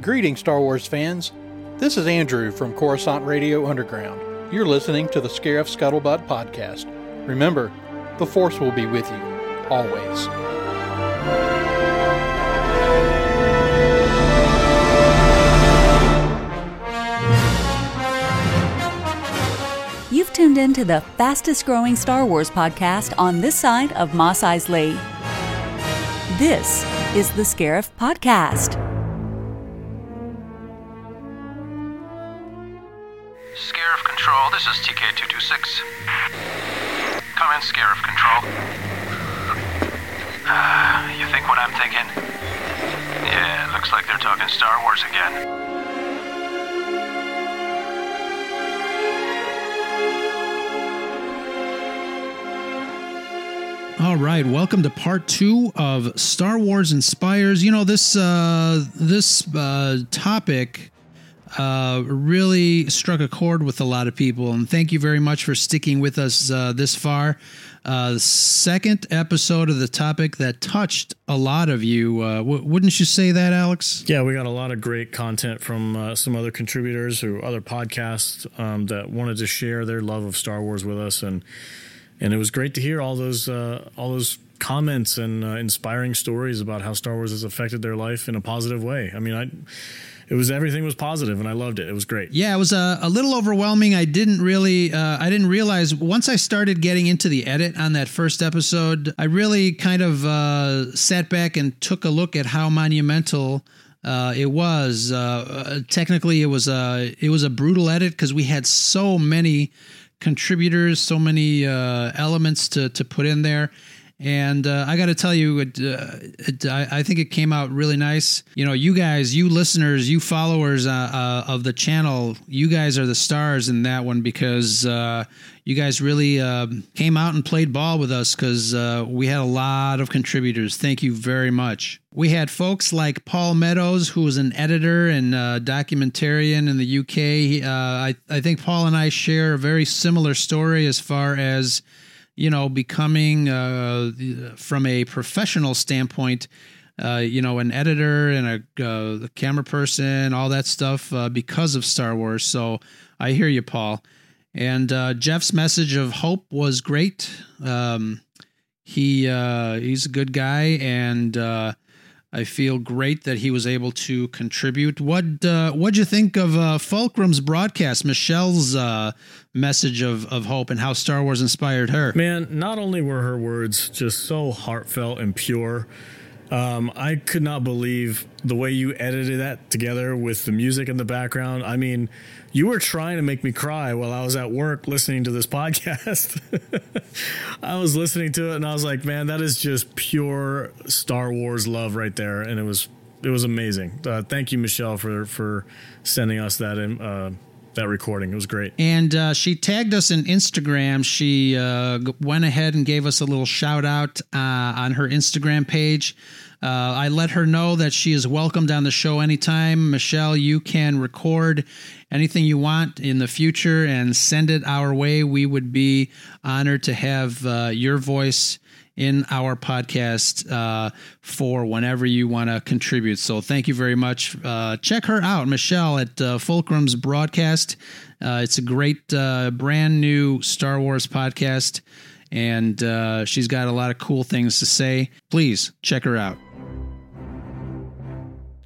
Greetings, Star Wars fans. This is Andrew from Coruscant Radio Underground. You're listening to the Scarif Scuttlebutt Podcast. Remember, the Force will be with you, always. You've tuned in to the fastest-growing Star Wars podcast on this side of Mos Eisley. This is the Scarif Podcast. Scarif Control, this is TK-226. Come in, Scarif Control. You think what I'm thinking? Yeah, looks like they're talking Star Wars again. All right, welcome to part two of Star Wars Inspires. You know, this topic really struck a chord with a lot of people, and thank you very much for sticking with us this far. The second episode of the topic that touched a lot of you. Wouldn't you say that, Alex? Yeah, we got a lot of great content from some other contributors or other podcasts that wanted to share their love of Star Wars with us, And it was great to hear all those comments and inspiring stories about how Star Wars has affected their life in a positive way. I mean, everything was positive, and I loved it. It was great. Yeah, it was a little overwhelming. I didn't realize once I started getting into the edit on that first episode, I really kind of sat back and took a look at how monumental it was. Technically, it was a brutal edit because we had so many contributors, so many elements to put in there. And I got to tell you, I think it came out really nice. You know, you guys, you listeners, you followers of the channel, you guys are the stars in that one because you guys really came out and played ball with us because we had a lot of contributors. Thank you very much. We had folks like Paul Meadows, who was an editor and documentarian in the UK. I think Paul and I share a very similar story as far as, you know, becoming from a professional standpoint, you know, an editor and a camera person, all that stuff because of Star Wars. So I hear you, Paul. And Jeff's message of hope was great. He's a good guy, and I feel great that he was able to contribute. What'd you think of Fulcrum's broadcast, Michelle's message of hope, and how Star Wars inspired her? Man, not only were her words just so heartfelt and pure, I could not believe the way you edited that together with the music in the background. I mean, you were trying to make me cry while I was at work listening to this podcast. I was listening to it and I was like, man, that is just pure Star Wars love right there. And it was amazing. Thank you, Michelle, for sending us that that recording. It was great. And she tagged us in Instagram. She went ahead and gave us a little shout out on her Instagram page. I let her know that she is welcomed on the show anytime. Michelle, you can record anything you want in the future and send it our way. We would be honored to have your voice in our podcast for whenever you want to contribute. So thank you very much. Check her out, Michelle, at Fulcrum's Broadcast. It's a great brand new Star Wars podcast, and she's got a lot of cool things to say. Please check her out.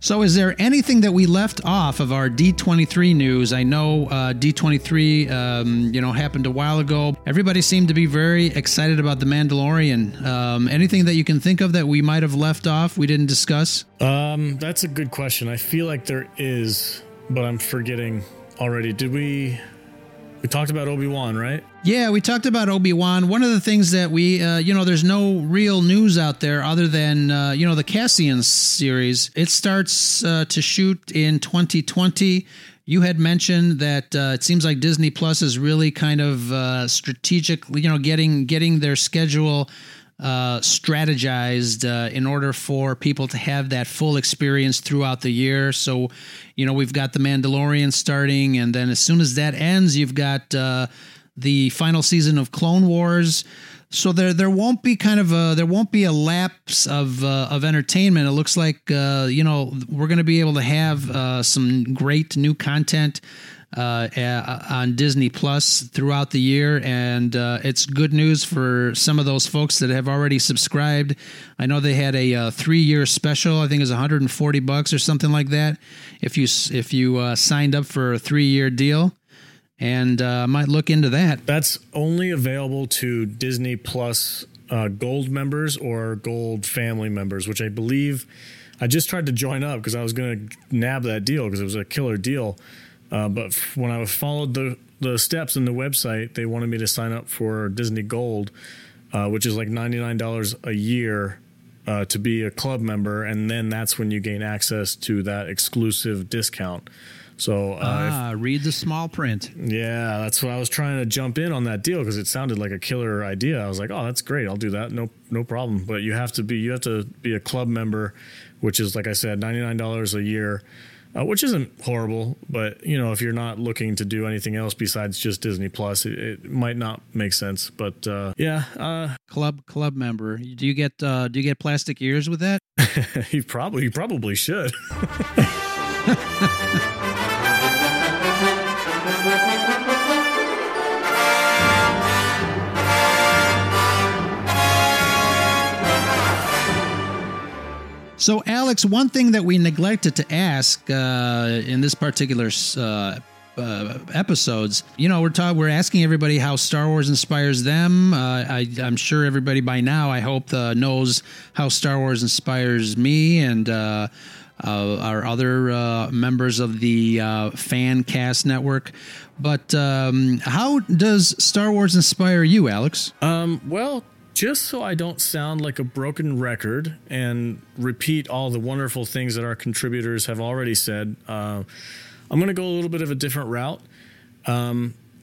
So is there anything that we left off of our D23 news? I know D23, happened a while ago. Everybody seemed to be very excited about The Mandalorian. Anything that you can think of that we might have left off we didn't discuss? That's a good question. I feel like there is, but I'm forgetting already. Did we... We talked about Obi-Wan, right? Yeah, we talked about Obi-Wan. One of the things that we, there's no real news out there other than, the Cassian series. It starts to shoot in 2020. You had mentioned that it seems like Disney Plus is really kind of strategically, getting their schedule strategized in order for people to have that full experience throughout the year. So, we've got The Mandalorian starting, and then as soon as that ends, you've got the final season of Clone Wars. So there won't be kind of a, there won't be a lapse of entertainment. It looks like, you know, we're going to be able to have some great new content on Disney Plus throughout the year. And it's good news for some of those folks that have already subscribed. I know they had a 3-year special. I think it was $140 or something like that. If you signed up for a 3-year deal. And I might look into that. That's only available to Disney Plus Gold members or Gold family members, which I believe I just tried to join up because I was going to nab that deal because it was a killer deal. But when I followed the steps in the website, they wanted me to sign up for Disney Gold, which is like $99 a year to be a club member. And then that's when you gain access to that exclusive discount. So read the small print. Yeah, that's what I was trying to jump in on that deal because it sounded like a killer idea. I was like, oh, that's great. I'll do that. No problem. But you have to be a club member, which is, like I said, $99 a year, which isn't horrible. But, you know, if you're not looking to do anything else besides just Disney Plus, it might not make sense. But yeah. Club member. Do you get plastic ears with that? You probably should. So, Alex, one thing that we neglected to ask in this particular episodes, you know, we're asking everybody how Star Wars inspires them. I'm sure everybody by now, I hope, knows how Star Wars inspires me and our other members of the fan cast network. But how does Star Wars inspire you, Alex? Well, just so I don't sound like a broken record and repeat all the wonderful things that our contributors have already said, I'm going to go a little bit of a different route.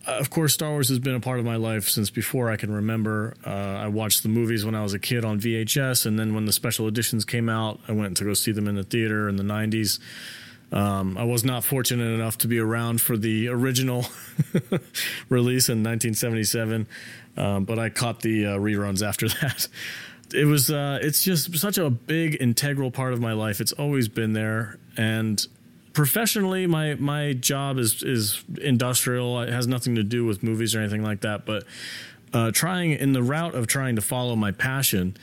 Of course, Star Wars has been a part of my life since before I can remember. I watched the movies when I was a kid on VHS, and then when the special editions came out, I went to go see them in the theater in the 90s. I was not fortunate enough to be around for the original release in 1977, but I caught the reruns after that. It was it's just such a big, integral part of my life. It's always been there, and professionally, my job is industrial. It has nothing to do with movies or anything like that. But trying to follow my passion,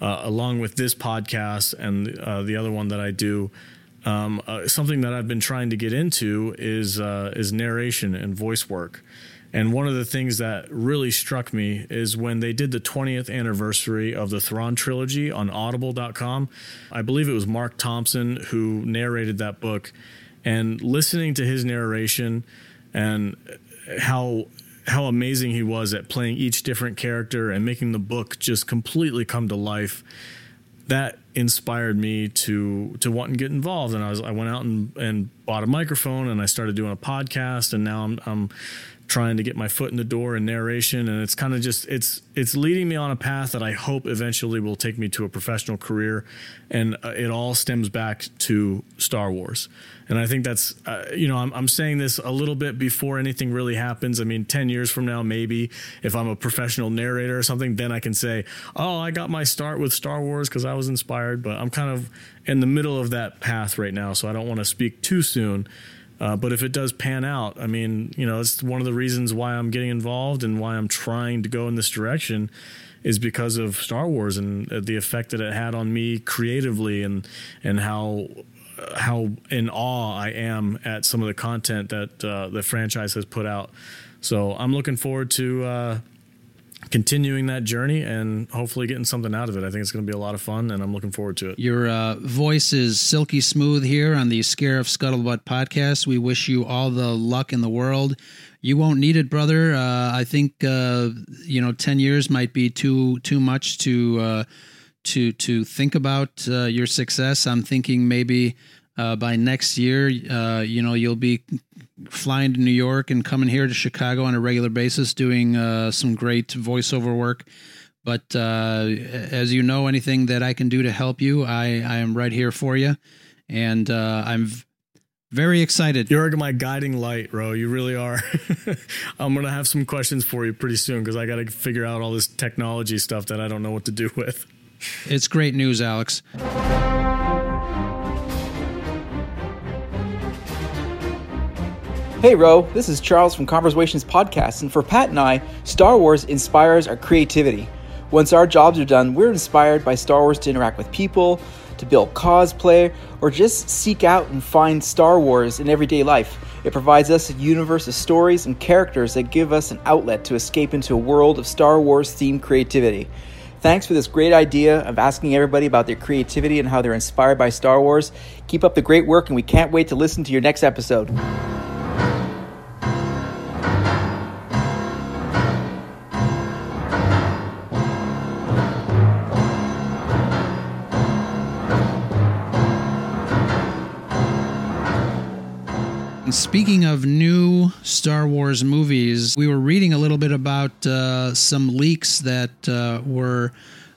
along with this podcast and the other one that I do, something that I've been trying to get into is narration and voice work. And one of the things that really struck me is when they did the 20th anniversary of the Thrawn trilogy on audible.com. I believe it was Mark Thompson who narrated that book, and listening to his narration and how amazing he was at playing each different character and making the book just completely come to life, that inspired me to want and get involved. And I went out and bought a microphone, and I started doing a podcast, and now I'm trying to get my foot in the door in narration. And it's kind of just, it's leading me on a path that I hope eventually will take me to a professional career. And it all stems back to Star Wars. And I think that's, you know, I'm saying this a little bit before anything really happens. I mean, 10 years from now, maybe if I'm a professional narrator or something, then I can say, oh, I got my start with Star Wars because I was inspired, but I'm kind of in the middle of that path right now. So I don't want to speak too soon. But if it does pan out, I mean, you know, it's one of the reasons why I'm getting involved and why I'm trying to go in this direction is because of Star Wars and the effect that it had on me creatively, and how in awe I am at some of the content that the franchise has put out. So I'm looking forward to continuing that journey and hopefully getting something out of it. I think it's going to be a lot of fun, and I'm looking forward to it. Your voice is silky smooth here on the Scarif Scuttlebutt podcast. We wish you all the luck in the world. You won't need it, brother. I think, you know, 10 years might be too much to think about your success. I'm thinking maybe by next year, you know, you'll be flying to New York and coming here to Chicago on a regular basis, doing some great voiceover work. But as you know, anything that I can do to help you, I am right here for you. And I'm Very excited. You're my guiding light, Ro. You really are. I'm going to have some questions for you pretty soon because I got to figure out all this technology stuff that I don't know what to do with. It's great news, Alex. Hey, Ro. This is Charles from Conversations Podcast, and for Pat and I, Star Wars inspires our creativity. Once our jobs are done, we're inspired by Star Wars to interact with people, to build cosplay, or just seek out and find Star Wars in everyday life. It provides us a universe of stories and characters that give us an outlet to escape into a world of Star Wars-themed creativity. Thanks for this great idea of asking everybody about their creativity and how they're inspired by Star Wars. Keep up the great work, and we can't wait to listen to your next episode. Speaking of new Star Wars movies, we were reading a little bit about some leaks that were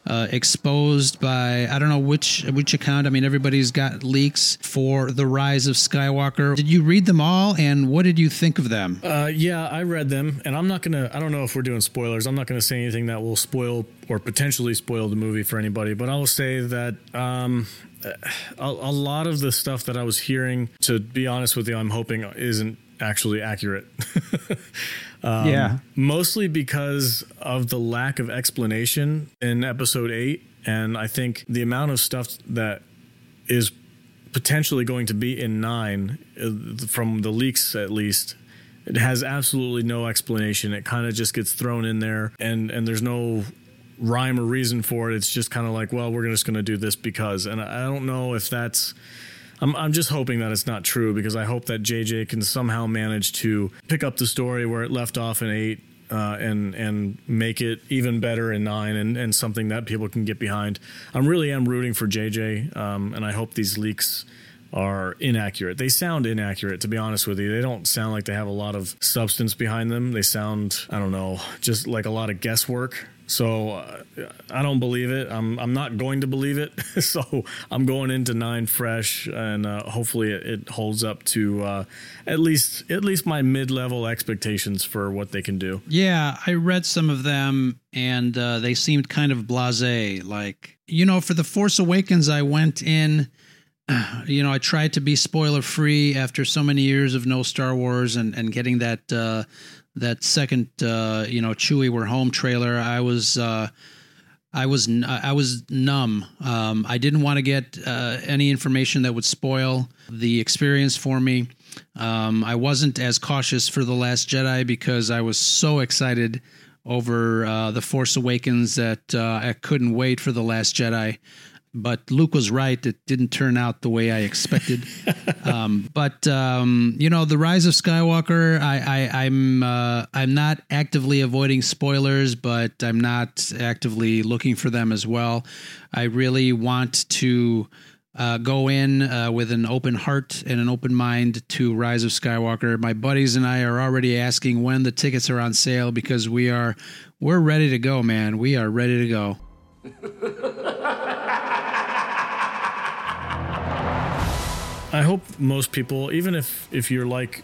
exposed by, I don't know which account. I mean, everybody's got leaks for The Rise of Skywalker. Did you read them all, and what did you think of them? Yeah, I read them, and I don't know if we're doing spoilers. I'm not going to say anything that will spoil or potentially spoil the movie for anybody, but I'll say that... A lot of the stuff that I was hearing, to be honest with you, I'm hoping isn't actually accurate. Mostly because of the lack of explanation in episode 8. And I think the amount of stuff that is potentially going to be in 9, from the leaks at least, it has absolutely no explanation. It kind of just gets thrown in there, and there's no rhyme or reason for it. It's just kind of like, well, we're just going to do this because, and I don't know if that's, I'm just hoping that it's not true, because I hope that JJ can somehow manage to pick up the story where it left off in 8, and make it even better in 9, and something that people can get behind. I'm rooting for JJ. And I hope these leaks are inaccurate. They sound inaccurate, to be honest with you. They don't sound like they have a lot of substance behind them. They sound, I don't know, just like a lot of guesswork. So I don't believe it. I'm not going to believe it. So I'm going into 9 fresh, and hopefully it holds up to at least my mid-level expectations for what they can do. Yeah, I read some of them, and they seemed kind of blasé. Like, you know, for The Force Awakens, I went in, you know, I tried to be spoiler-free after so many years of no Star Wars, and getting that... that second, Chewie We're Home trailer, I was numb. I didn't want to get any information that would spoil the experience for me. I wasn't as cautious for The Last Jedi because I was so excited over The Force Awakens that I couldn't wait for The Last Jedi. But Luke was right. It didn't turn out the way I expected. The Rise of Skywalker, I'm not actively avoiding spoilers, but I'm not actively looking for them as well. I really want to go in with an open heart and an open mind to Rise of Skywalker. My buddies and I are already asking when the tickets are on sale, because we're ready to go, man. We are ready to go. I hope most people, even if you're like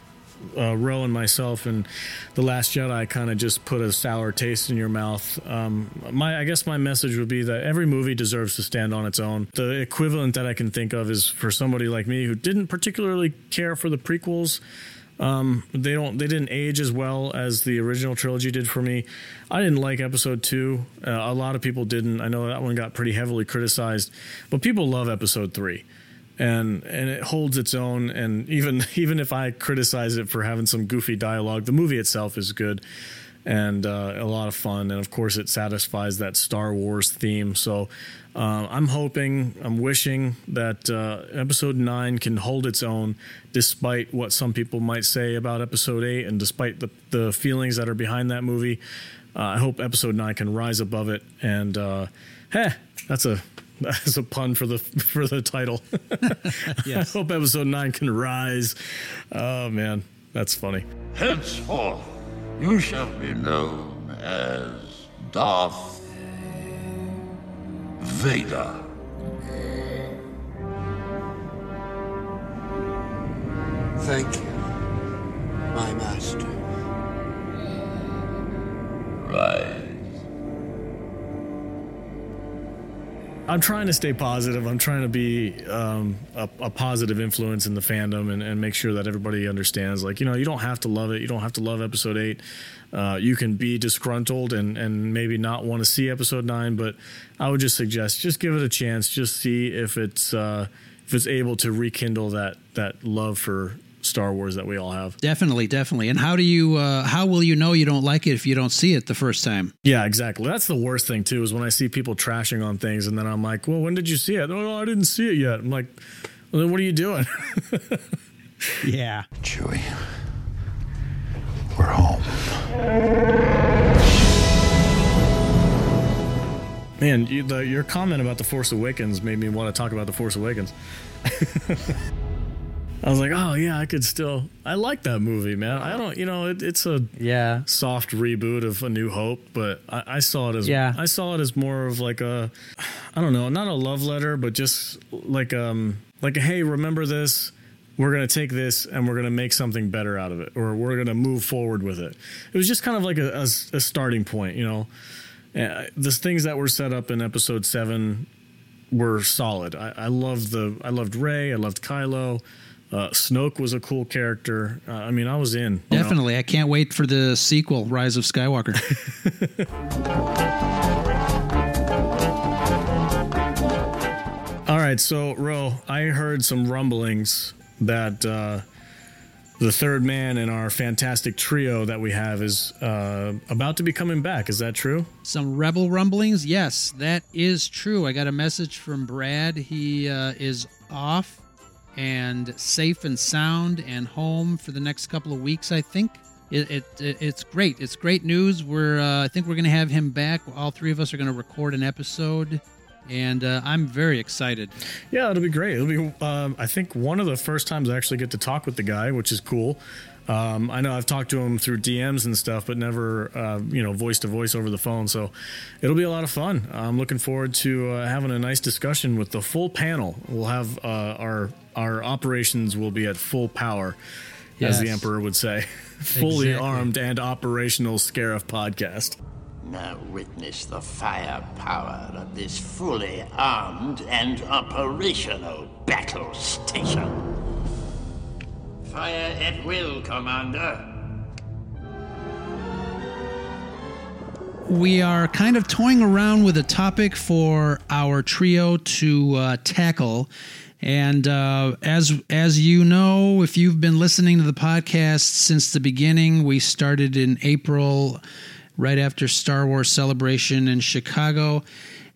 Ro and myself, and The Last Jedi kind of just put a sour taste in your mouth, I guess my message would be that every movie deserves to stand on its own. The equivalent that I can think of is for somebody like me who didn't particularly care for the prequels. They didn't age as well as the original trilogy did for me. I didn't like episode 2. A lot of people didn't. I know that one got pretty heavily criticized, but people love episode 3. And it holds its own, and even if I criticize it for having some goofy dialogue, the movie itself is good and a lot of fun, and of course it satisfies that Star Wars theme. So I'm wishing that episode 9 can hold its own, despite what some people might say about episode 8, and despite the feelings that are behind that movie. I hope episode 9 can rise above it, and that's a pun for the title. Yes. I hope episode 9 can rise. Oh, man, that's funny. Henceforth, you shall be known as Darth Vader. Thank you, my master. Rise. I'm trying to stay positive. I'm trying to be a positive influence in the fandom and make sure that everybody understands, like, you know, you don't have to love it. You don't have to love episode 8. You can be disgruntled and maybe not want to see episode 9, but I would just suggest just give it a chance. Just see if it's able to rekindle that love for Star Wars that we all have. Definitely. And how do you how will you know you don't like it if you don't see it the first time? Yeah, exactly. That's the worst thing too, is when I see people trashing on things and then I'm like, well, when did you see it? Oh, I didn't see it yet. I'm like, well, then what are you doing? Yeah. Chewie, we're home. Man, your comment about The Force Awakens made me want to talk about The Force Awakens. I was like, oh yeah, I like that movie, man. I don't, you know, it's a soft reboot of A New Hope, but I saw it as, I saw it as more of like a, I don't know, not a love letter, but just like, hey, remember this, we're going to take this and we're going to make something better out of it, or we're going to move forward with it. It was just kind of like a starting point, you know, the things that were set up in episode 7 were solid. I loved Rey. I loved Kylo. Snoke was a cool character. I mean, I was in. Definitely. You know? I can't wait for the sequel, Rise of Skywalker. All right. So, Ro, I heard some rumblings that the third man in our fantastic trio that we have is about to be coming back. Is that true? Some rebel rumblings? Yes, that is true. I got a message from Brad. He is off and safe and sound and home for the next couple of weeks, I think. It's great. It's great news. I think we're going to have him back. All three of us are going to record an episode, and I'm very excited. Yeah, it'll be great. It'll be, I think, one of the first times I actually get to talk with the guy, which is cool. I know I've talked to him through DMs and stuff, but never, voice to voice over the phone. So it'll be a lot of fun. I'm looking forward to having a nice discussion with the full panel. We'll have our operations will be at full power, as the Emperor would say. Fully armed and operational Scarif podcast. Now witness the firepower of this fully armed and operational battle station. Fire at will, Commander. We are kind of toying around with a topic for our trio to tackle. And as you know, if you've been listening to the podcast since the beginning, we started in April, right after Star Wars Celebration in Chicago.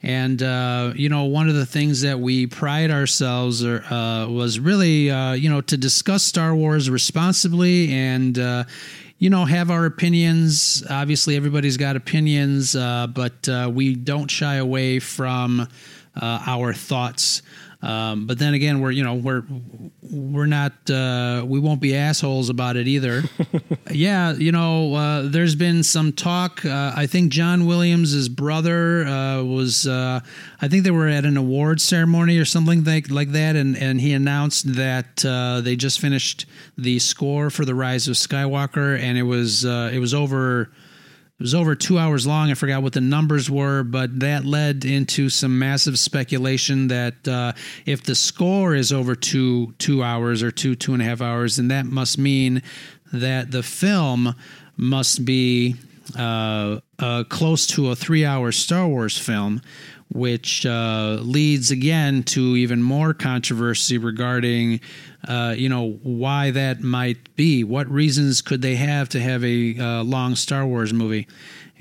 And, one of the things that we pride ourselves was really, to discuss Star Wars responsibly and, have our opinions. Obviously, everybody's got opinions, but we don't shy away from our thoughts. But then again, we're not, we won't be assholes about it either. There's been some talk. I think John Williams' brother, I think they were at an award ceremony or something like that. And he announced that, they just finished the score for The Rise of Skywalker, and it was over 2 hours long. I forgot what the numbers were, but that led into some massive speculation that if the score is over two hours or two and a half hours, then that must mean that the film must be close to a 3-hour Star Wars film, which leads again to even more controversy regarding, why that might be. What reasons could they have to have a long Star Wars movie?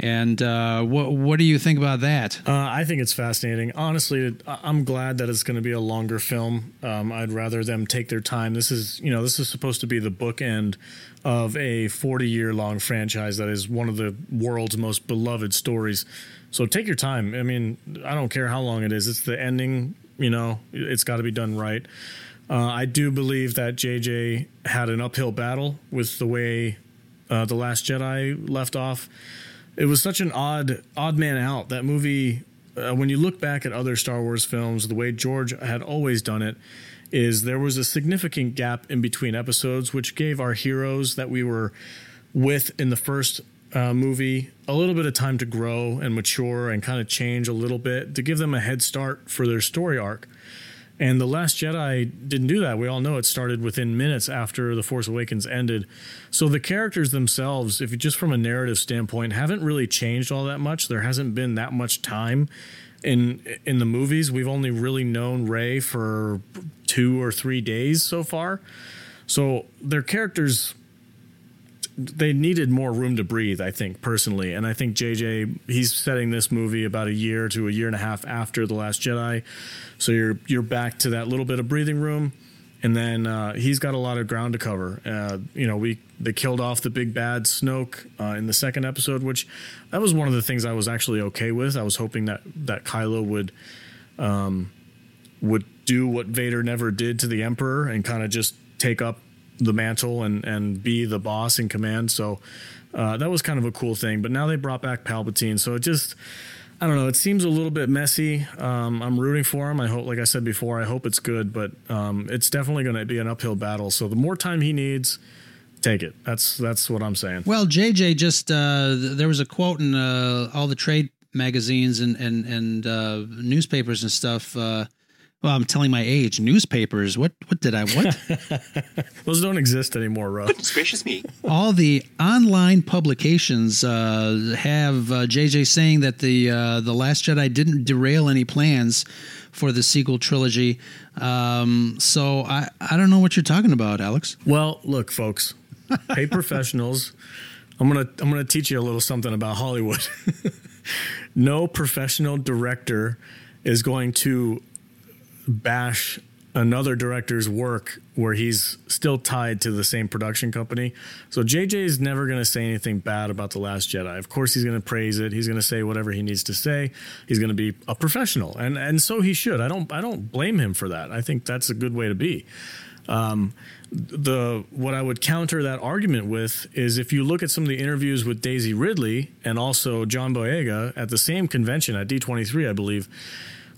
And what do you think about that? I think it's fascinating. Honestly, I'm glad that it's going to be a longer film. I'd rather them take their time. This is supposed to be the bookend of a 40-year long franchise that is one of the world's most beloved stories. So take your time. I mean, I don't care how long it is. It's the ending. It's got to be done right. I do believe that JJ had an uphill battle with the way The Last Jedi left off. It was such an odd man out. That movie, when you look back at other Star Wars films, the way George had always done it, is there was a significant gap in between episodes, which gave our heroes that we were with in the first movie a little bit of time to grow and mature and kind of change a little bit, to give them a head start for their story arc. And The Last Jedi didn't do that. We all know it started within minutes after The Force Awakens ended. So the characters themselves, if you just from a narrative standpoint, haven't really changed all that much. There hasn't been that much time in the movies. We've only really known Rey for 2 or 3 days so far. So their characters, they needed more room to breathe, I think, personally. And I think JJ, he's setting this movie about a year to a year and a half after The Last Jedi. So you're back to that little bit of breathing room. And then he's got a lot of ground to cover. They killed off the big bad Snoke in the second episode, which that was one of the things I was actually okay with. I was hoping that Kylo would do what Vader never did to the Emperor and kind of just take up the mantle and be the boss in command. So that was kind of a cool thing. But now they brought back Palpatine. So it just, I don't know, it seems a little bit messy. I'm rooting for him. I hope, like I said before, I hope it's good, but it's definitely going to be an uphill battle. So the more time he needs, take it. That's what I'm saying. Well, JJ just, there was a quote in all the trade magazines and newspapers and stuff, well, I'm telling my age. Newspapers. What did I what? Those don't exist anymore, Ro. Goodness gracious me. All the online publications have JJ saying that the Last Jedi didn't derail any plans for the sequel trilogy. So I don't know what you're talking about, Alex. Well, look, folks. Hey, professionals. I'm gonna teach you a little something about Hollywood. No professional director is going to bash another director's work where he's still tied to the same production company. So JJ is never going to say anything bad about The Last Jedi. Of course, he's going to praise it. He's going to say whatever he needs to say. He's going to be a professional, and so he should. I don't blame him for that. I think that's a good way to be. What I would counter that argument with is if you look at some of the interviews with Daisy Ridley and also John Boyega at the same convention at D23, I believe,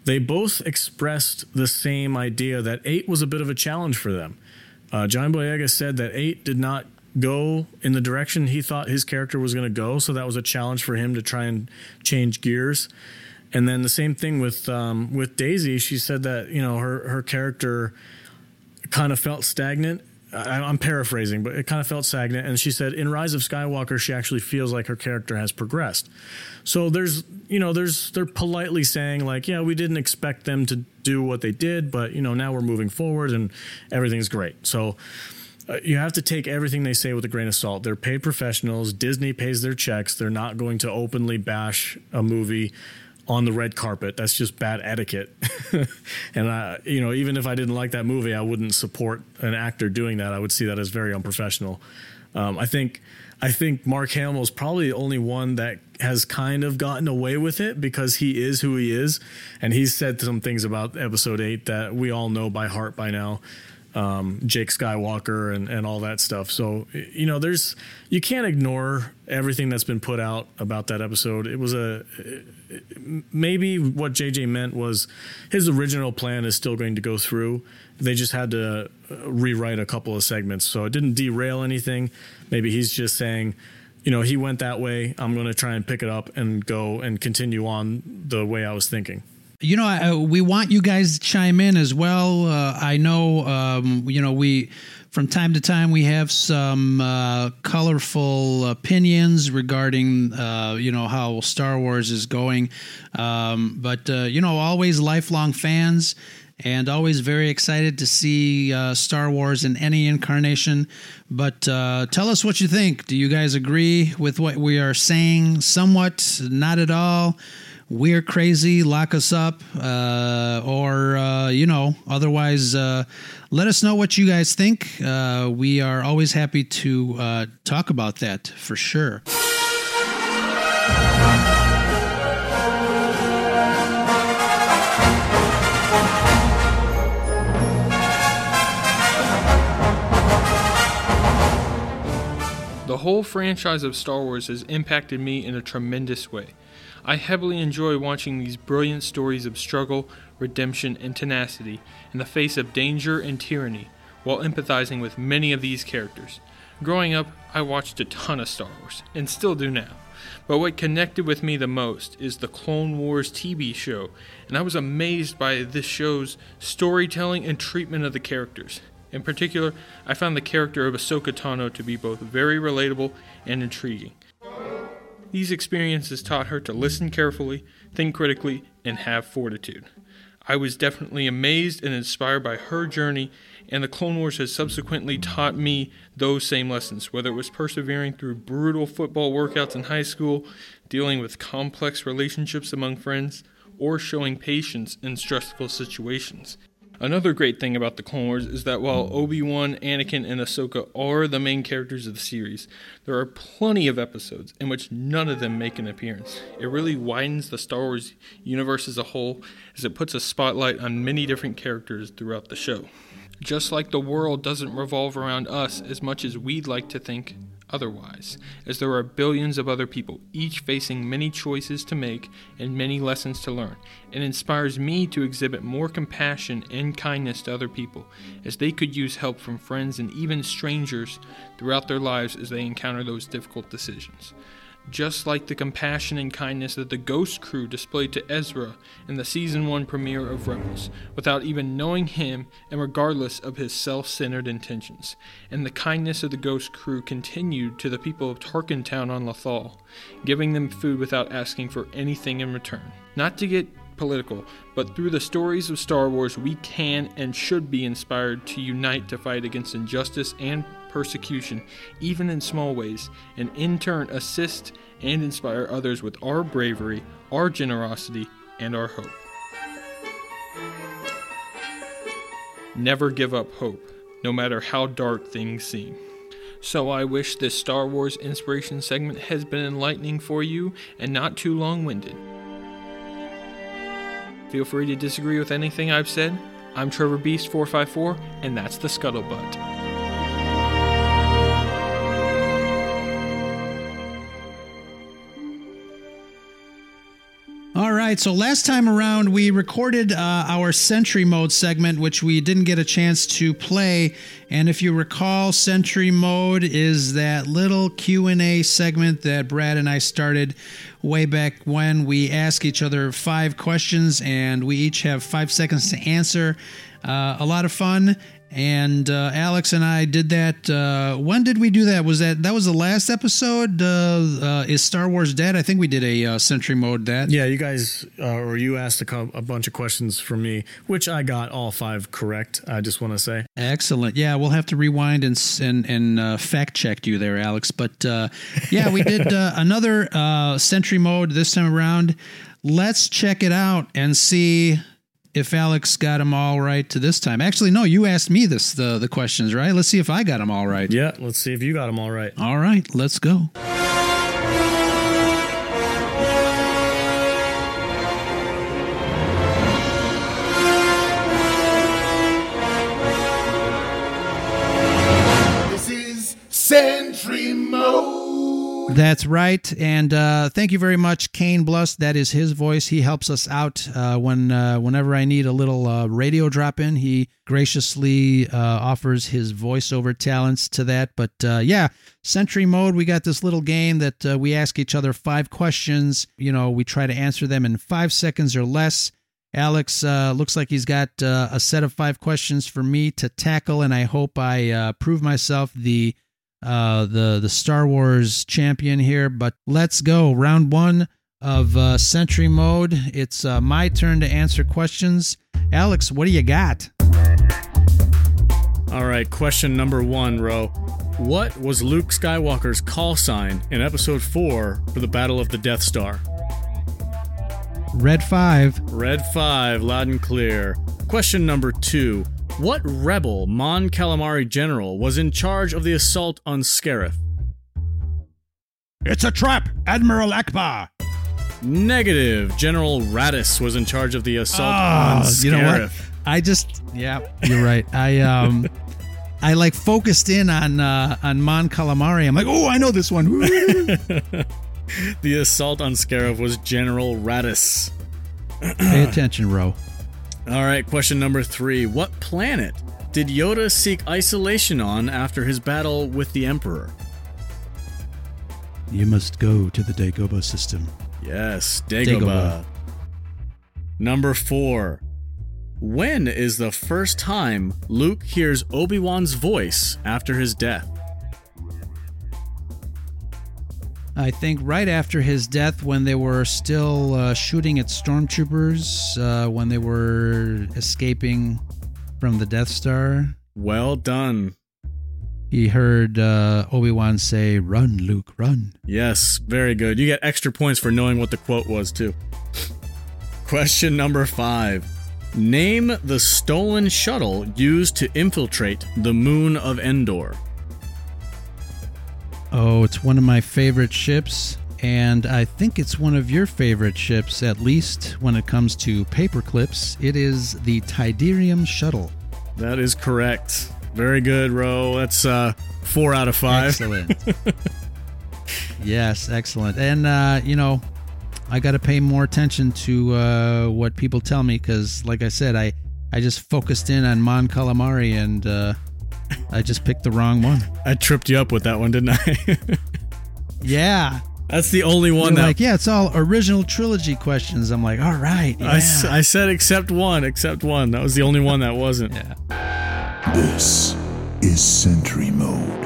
they both expressed the same idea that 8 was a bit of a challenge for them. John Boyega said that 8 did not go in the direction he thought his character was going to go, so that was a challenge for him to try and change gears. And then the same thing with Daisy. She said that, you know, her character kind of felt stagnant. I'm paraphrasing, but it kind of felt stagnant. And she said in Rise of Skywalker, she actually feels like her character has progressed. So they're politely saying like, yeah, we didn't expect them to do what they did, but you know, now we're moving forward and everything's great. So you have to take everything they say with a grain of salt. They're paid professionals. Disney pays their checks. They're not going to openly bash a movie on the red carpet. That's just bad etiquette. And even if I didn't like that movie, I wouldn't support an actor doing that. I would see that as very unprofessional. I think Mark Hamill is probably the only one that has kind of gotten away with it because he is who he is. And he's said some things about episode 8 that we all know by heart by now. Jake Skywalker and all that stuff. So, you know, you can't ignore everything that's been put out about that episode. It was maybe what JJ meant was his original plan is still going to go through. They just had to rewrite a couple of segments. So it didn't derail anything. Maybe he's just saying, you know, he went that way. I'm going to try and pick it up and go and continue on the way I was thinking. You know, we want you guys to chime in as well. I know, we from time to time we have some colorful opinions regarding, how Star Wars is going. But always lifelong fans and always very excited to see Star Wars in any incarnation. But tell us what you think. Do you guys agree with what we are saying? Somewhat, not at all. We're crazy, lock us up, otherwise, let us know what you guys think. We are always happy to talk about that for sure. The whole franchise of Star Wars has impacted me in a tremendous way. I heavily enjoy watching these brilliant stories of struggle, redemption, and tenacity in the face of danger and tyranny, while empathizing with many of these characters. Growing up, I watched a ton of Star Wars, and still do now. But what connected with me the most is the Clone Wars TV show, and I was amazed by this show's storytelling and treatment of the characters. In particular, I found the character of Ahsoka Tano to be both very relatable and intriguing. These experiences taught her to listen carefully, think critically, and have fortitude. I was definitely amazed and inspired by her journey, and the Clone Wars has subsequently taught me those same lessons, whether it was persevering through brutal football workouts in high school, dealing with complex relationships among friends, or showing patience in stressful situations. Another great thing about the Clone Wars is that while Obi-Wan, Anakin, and Ahsoka are the main characters of the series, there are plenty of episodes in which none of them make an appearance. It really widens the Star Wars universe as a whole, as it puts a spotlight on many different characters throughout the show. Just like the world doesn't revolve around us as much as we'd like to think otherwise, as there are billions of other people, each facing many choices to make and many lessons to learn. It inspires me to exhibit more compassion and kindness to other people, as they could use help from friends and even strangers throughout their lives as they encounter those difficult decisions. Just like the compassion and kindness that the Ghost Crew displayed to Ezra in the Season 1 premiere of Rebels, without even knowing him and regardless of his self-centered intentions. And the kindness of the Ghost Crew continued to the people of Tarkin Town on Lothal, giving them food without asking for anything in return. Not to get political, but through the stories of Star Wars, we can and should be inspired to unite to fight against injustice and persecution, even in small ways, and in turn assist and inspire others with our bravery, our generosity, and our hope. Never give up hope, no matter how dark things seem. So I wish this Star Wars inspiration segment has been enlightening for you and not too long-winded. Feel free to disagree with anything I've said. I'm Trevor Beast 454, and that's the Scuttlebutt. All right, so last time around, we recorded our Sentry Mode segment, which we didn't get a chance to play. And if you recall, Sentry Mode is that little Q&A segment that Brad and I started way back when. We ask each other 5 questions, and we each have 5 seconds to answer. A lot of fun. And Alex and I did that. When did we do that? Was that the last episode? Is Star Wars dead? I think we did a Sentry Mode that. Yeah, you guys or you asked a bunch of questions from me, which I got all 5 correct. I just want to say excellent. Yeah, we'll have to rewind and fact check you there, Alex. But yeah, we did another Sentry Mode this time around. Let's check it out and see if Alex got them all right to this time. Actually, no, you asked me this the questions, right? Let's see if I got them all right. Yeah, let's see if you got them all right. All right, let's go. This is Sentry Mode. That's right, and thank you very much, Kane Bluss. That is his voice. He helps us out whenever I need a little radio drop-in. He graciously offers his voiceover talents to that. But yeah, Sentry Mode, we got this little game that we ask each other 5 questions. You know, we try to answer them in 5 seconds or less. Alex looks like he's got a set of 5 questions for me to tackle, and I hope I prove myself the Star Wars champion here. But let's go. Round 1 of Sentry Mode. It's my turn to answer questions. Alex, what do you got? All right, question number 1, Ro. What was Luke Skywalker's call sign in Episode 4 for the Battle of the Death Star? Red 5. Red 5, loud and clear. Question number 2. What rebel Mon Calamari general was in charge of the assault on Scarif? It's a trap, Admiral Akbar. Negative. General Raddus was in charge of the assault on Scarif. You know what? Yeah, you're right. I like focused in on Mon Calamari. I'm like, oh, I know this one. The assault on Scarif was General Raddus. Pay attention, Ro. All right, question number 3. What planet did Yoda seek isolation on after his battle with the Emperor? You must go to the Dagobah system. Yes, Dagobah. Number 4. When is the first time Luke hears Obi-Wan's voice after his death? I think right after his death, when they were still shooting at stormtroopers, when they were escaping from the Death Star. Well done. He heard Obi-Wan say, "Run, Luke, run." Yes, very good. You get extra points for knowing what the quote was, too. Question number 5. Name the stolen shuttle used to infiltrate the moon of Endor. Oh, it's one of my favorite ships, and I think it's one of your favorite ships, at least when it comes to paperclips. It is the Tiderium shuttle. That is correct. Very good, Ro. That's 4 out of 5. Excellent. Yes, excellent. And, I got to pay more attention to what people tell me because, like I said, I just focused in on Mon Calamari and I just picked the wrong one. I tripped you up with that one, didn't I? Yeah. That's the only one. You're like, yeah, it's all original trilogy questions. I'm like, all right. Yeah. I said except one. That was the only one that wasn't. Yeah. This is Sentry Mode.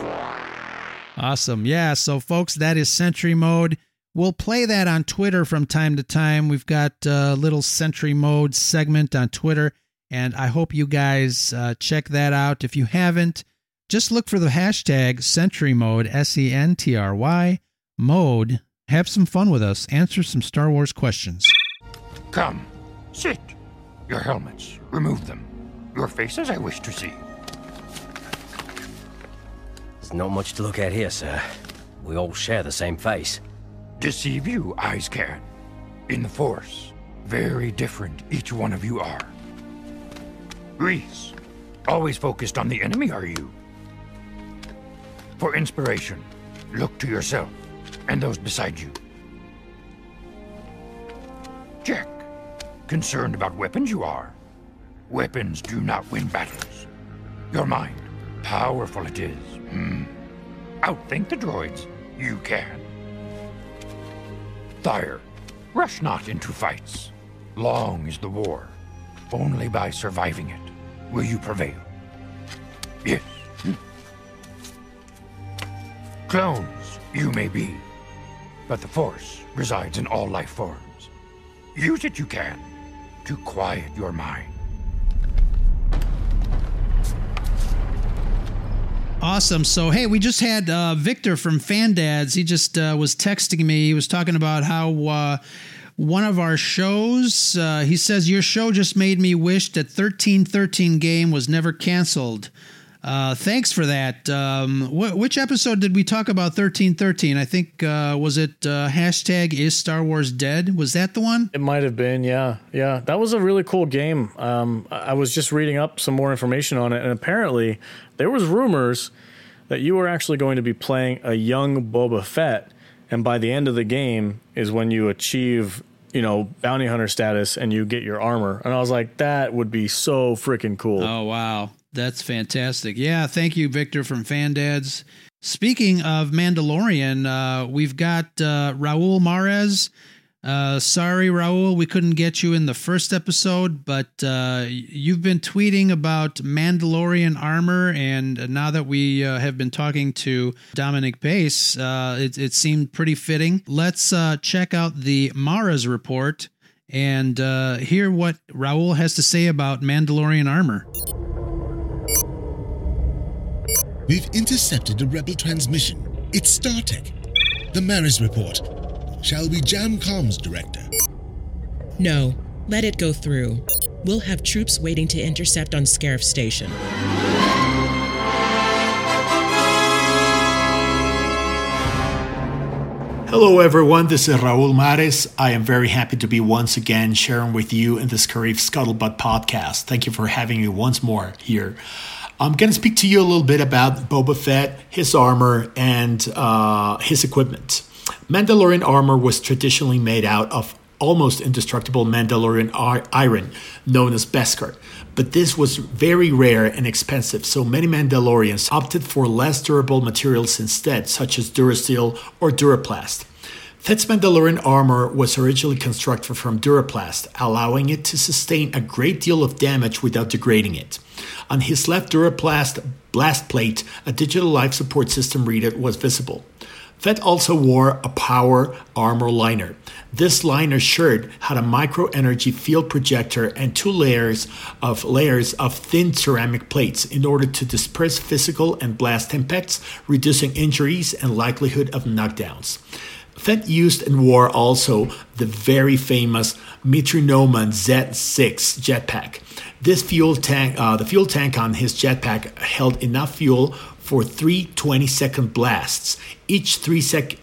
Awesome. Yeah, so folks, that is Sentry Mode. We'll play that on Twitter from time to time. We've got a little Sentry Mode segment on Twitter, and I hope you guys check that out. If you haven't, just look for the hashtag Sentry Mode, S-E-N-T-R-Y, Mode. Have some fun with us. Answer some Star Wars questions. Come, sit. Your helmets, remove them. Your faces I wish to see. There's not much to look at here, sir. We all share the same face. Deceive you, eyes can. In the Force, very different each one of you are. Reese, always focused on the enemy are you? For inspiration, look to yourself and those beside you. Jack, concerned about weapons you are. Weapons do not win battles. Your mind, powerful it is. Outthink the droids, you can. Thyre, rush not into fights. Long is the war. Only by surviving it will you prevail. Yes. Clones you may be, but the Force resides in all life forms. Use it you can to quiet your mind. Awesome. So, hey, we just had Victor from FanDads. He just was texting me. He was talking about how one of our shows, he says, your show just made me wish that 1313 game was never canceled. Thanks for that. Which episode did we talk about 1313? I think, was it hashtag is Star Wars dead? Was that the one? It might have been, yeah. Yeah, that was a really cool game. I was just reading up some more information on it, and apparently there was rumors that you were actually going to be playing a young Boba Fett, and by the end of the game is when you achieve, bounty hunter status and you get your armor. And I was like, that would be so freaking cool. Oh, wow. That's fantastic. Yeah, thank you, Victor from FanDads. Speaking of Mandalorian, we've got Raúl Mares. Sorry, Raúl, we couldn't get you in the first episode, but you've been tweeting about Mandalorian armor, and now that we have been talking to Dominic Pace, it seemed pretty fitting. Let's check out the Mares report and hear what Raúl has to say about Mandalorian armor. We've intercepted a rebel transmission. It's StarTech. The Mares report. Shall we jam comms, Director? No. Let it go through. We'll have troops waiting to intercept on Scarif Station. Hello, everyone. This is Raúl Mares. I am very happy to be once again sharing with you in the Scarif Scuttlebutt Podcast. Thank you for having me once more here. I'm going to speak to you a little bit about Boba Fett, his armor, and his equipment. Mandalorian armor was traditionally made out of almost indestructible Mandalorian iron known as Beskar. But this was very rare and expensive, so many Mandalorians opted for less durable materials instead, such as Durasteel or Duraplast. Fett's Mandalorian armor was originally constructed from Duraplast, allowing it to sustain a great deal of damage without degrading it. On his left Duraplast blast plate, a digital life support system readout was visible. Fett also wore a power armor liner. This liner shirt had a micro-energy field projector and two layers of thin ceramic plates in order to disperse physical and blast impacts, reducing injuries and likelihood of knockdowns. Fett used and wore also the very famous Mitrinoman Z6 jetpack. This fuel tank, the fuel tank on his jetpack held enough fuel for three 20-second blasts. Each three-second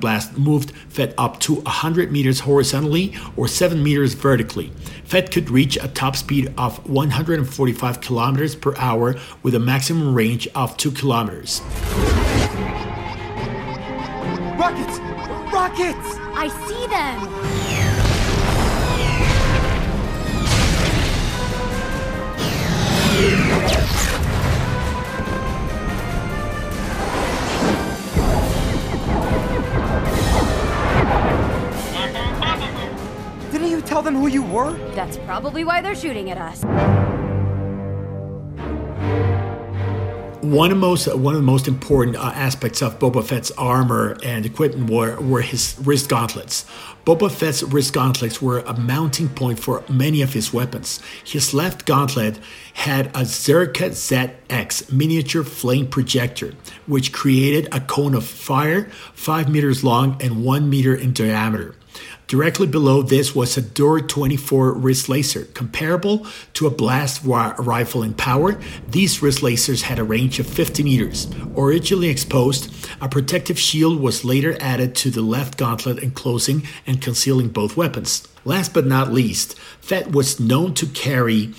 blast moved Fett up to 100 meters horizontally or 7 meters vertically. Fett could reach a top speed of 145 kilometers per hour with a maximum range of 2 kilometers. Rockets! Rockets! I see them! Didn't you tell them who you were? That's probably why they're shooting at us. One of the most important aspects of Boba Fett's armor and equipment were his wrist gauntlets. Boba Fett's wrist gauntlets were a mounting point for many of his weapons. His left gauntlet had a Zerka ZX miniature flame projector, which created a cone of fire 5 meters long and 1 meter in diameter. Directly below this was a Dur-24 wrist laser, comparable to a blast rifle in power. These wrist lasers had a range of 50 meters. Originally exposed, a protective shield was later added to the left gauntlet, enclosing and concealing both weapons. Last but not least, Fett was known to carry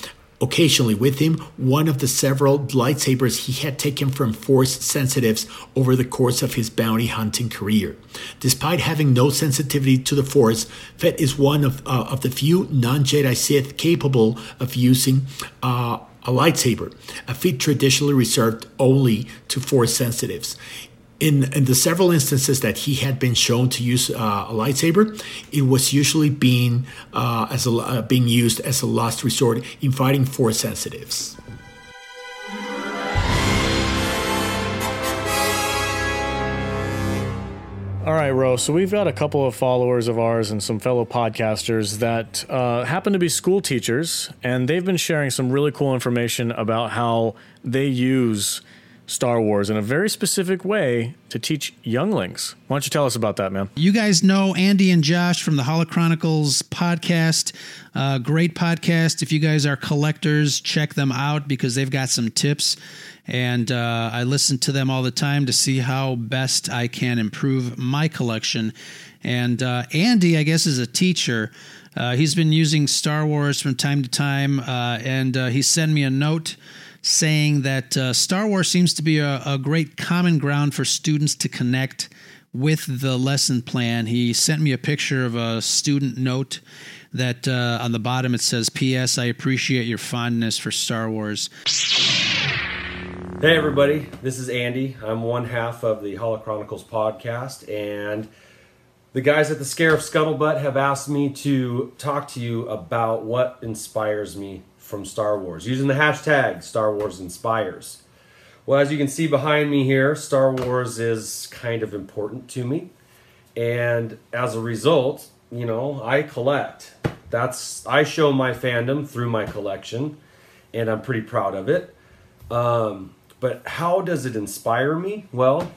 occasionally with him one of the several lightsabers he had taken from Force sensitives over the course of his bounty hunting career. Despite having no sensitivity to the Force, Fett is one of the few non-Jedi Sith capable of using a lightsaber, a feat traditionally reserved only to Force sensitives. In the several instances that he had been shown to use a lightsaber, it was usually being used as a last resort in fighting Force sensitives. All right, Ro, so we've got a couple of followers of ours and some fellow podcasters that happen to be school teachers, and they've been sharing some really cool information about how they use Star Wars in a very specific way to teach younglings. Why don't you tell us about that, man? You guys know Andy and Josh from the Holocronicles podcast. Great podcast. If you guys are collectors, check them out because they've got some tips. And I listen to them all the time to see how best I can improve my collection. And Andy, I guess, is a teacher. He's been using Star Wars from time to time, and he sent me a note saying that Star Wars seems to be a great common ground for students to connect with the lesson plan. He sent me a picture of a student note that on the bottom it says, P.S. I appreciate your fondness for Star Wars. Hey, everybody. This is Andy. I'm one half of the Holocronicles podcast, and the guys at the Scarif Scuttlebutt have asked me to talk to you about what inspires me from Star Wars, using the hashtag Star Wars Inspires. Well, as you can see behind me here, Star Wars is kind of important to me. And as a result, you know, I collect. I show my fandom through my collection, and I'm pretty proud of it. But how does it inspire me? Well,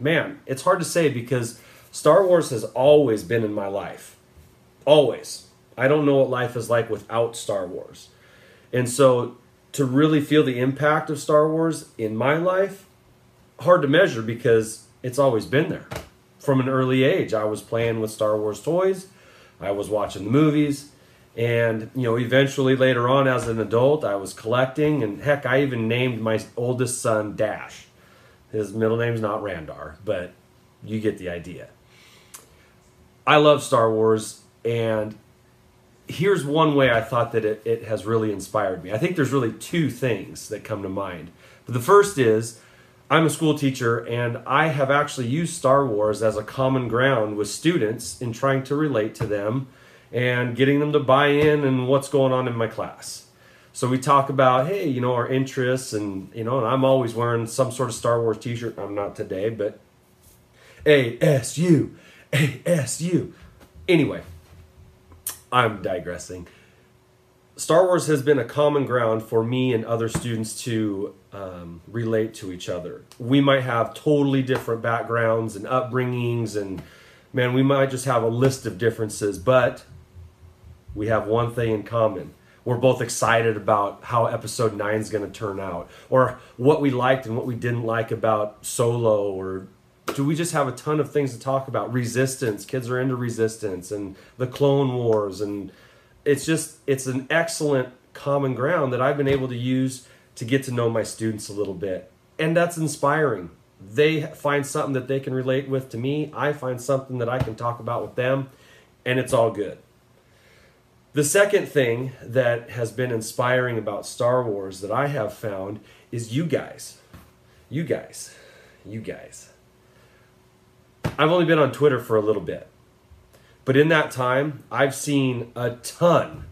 man, it's hard to say because Star Wars has always been in my life. Always. I don't know what life is like without Star Wars. And so to really feel the impact of Star Wars in my life, hard to measure because it's always been there. From an early age, I was playing with Star Wars toys. I was watching the movies. And, you know, eventually later on as an adult, I was collecting. And heck, I even named my oldest son Dash. His middle name's not Randar, but you get the idea. I love Star Wars. And here's one way I thought that it has really inspired me. I think there's really two things that come to mind. But the first is, I'm a school teacher, and I have actually used Star Wars as a common ground with students in trying to relate to them and getting them to buy in and what's going on in my class. So we talk about, hey, you know, our interests, and, you know, and I'm always wearing some sort of Star Wars t-shirt. I'm not today, but ASU. Anyway, I'm digressing. Star Wars has been a common ground for me and other students to relate to each other. We might have totally different backgrounds and upbringings, and man, we might just have a list of differences, but we have one thing in common. We're both excited about how episode 9 is going to turn out, or what we liked and what we didn't like about Solo, or do we just have a ton of things to talk about? Resistance, kids are into Resistance, and the Clone Wars, and it's just, it's an excellent common ground that I've been able to use to get to know my students a little bit. And that's inspiring. They find something that they can relate with to me. I find something that I can talk about with them, and it's all good. The second thing that has been inspiring about Star Wars that I have found is you guys. You guys. I've only been on Twitter for a little bit. But in that time, I've seen a ton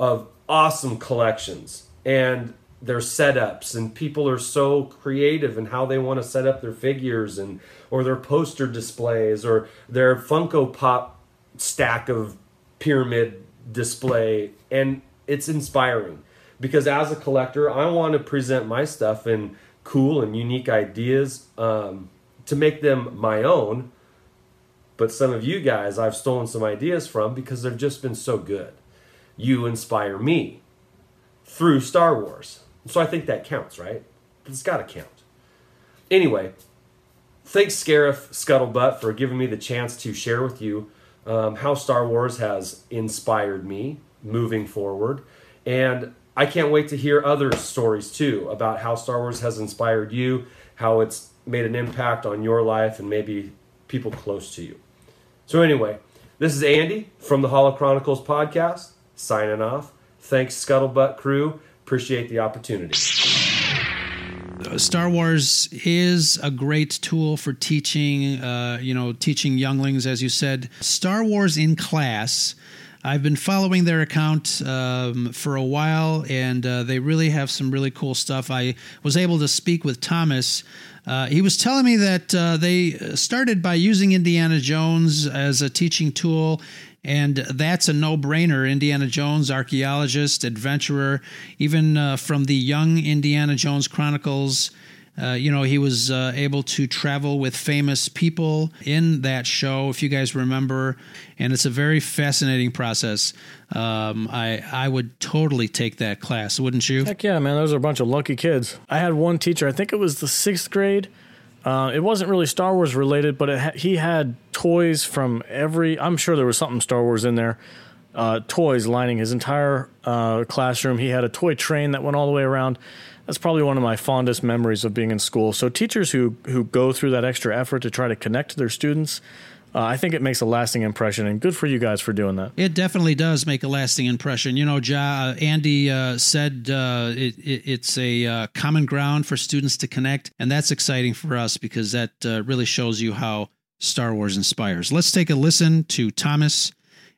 of awesome collections and their setups, and people are so creative in how they want to set up their figures, and or their poster displays, or their Funko Pop stack of pyramid display, and it's inspiring because as a collector, I want to present my stuff in cool and unique ideas to make them my own. But some of you guys I've stolen some ideas from because they've just been so good. You inspire me through Star Wars. So I think that counts, right? It's got to count. Anyway, thanks Scarif Scuttlebutt for giving me the chance to share with you how Star Wars has inspired me moving forward. And I can't wait to hear other stories too about how Star Wars has inspired you, how it's made an impact on your life and maybe people close to you. So anyway, this is Andy from the Holocronicles podcast, signing off. Thanks, Scuttlebutt crew. Appreciate the opportunity. Star Wars is a great tool for teaching, teaching younglings, as you said. Star Wars in Class. I've been following their account for a while, and they really have some really cool stuff. I was able to speak with Thomas. He was telling me that they started by using Indiana Jones as a teaching tool, and that's a no-brainer. Indiana Jones, archaeologist, adventurer, even from the young Indiana Jones Chronicles. He was able to travel with famous people in that show, if you guys remember, and it's a very fascinating process. I would totally take that class, wouldn't you? Heck yeah, man. Those are a bunch of lucky kids. I had one teacher, I think it was the 6th grade. It wasn't really Star Wars related, but he had toys from I'm sure there was something Star Wars in there. Toys lining his entire classroom. He had a toy train that went all the way around. That's probably one of my fondest memories of being in school. So teachers who go through that extra effort to try to connect to their students, I think it makes a lasting impression, and good for you guys for doing that. It definitely does make a lasting impression. You know, Andy said it's a common ground for students to connect, and that's exciting for us because that really shows you how Star Wars inspires. Let's take a listen to Thomas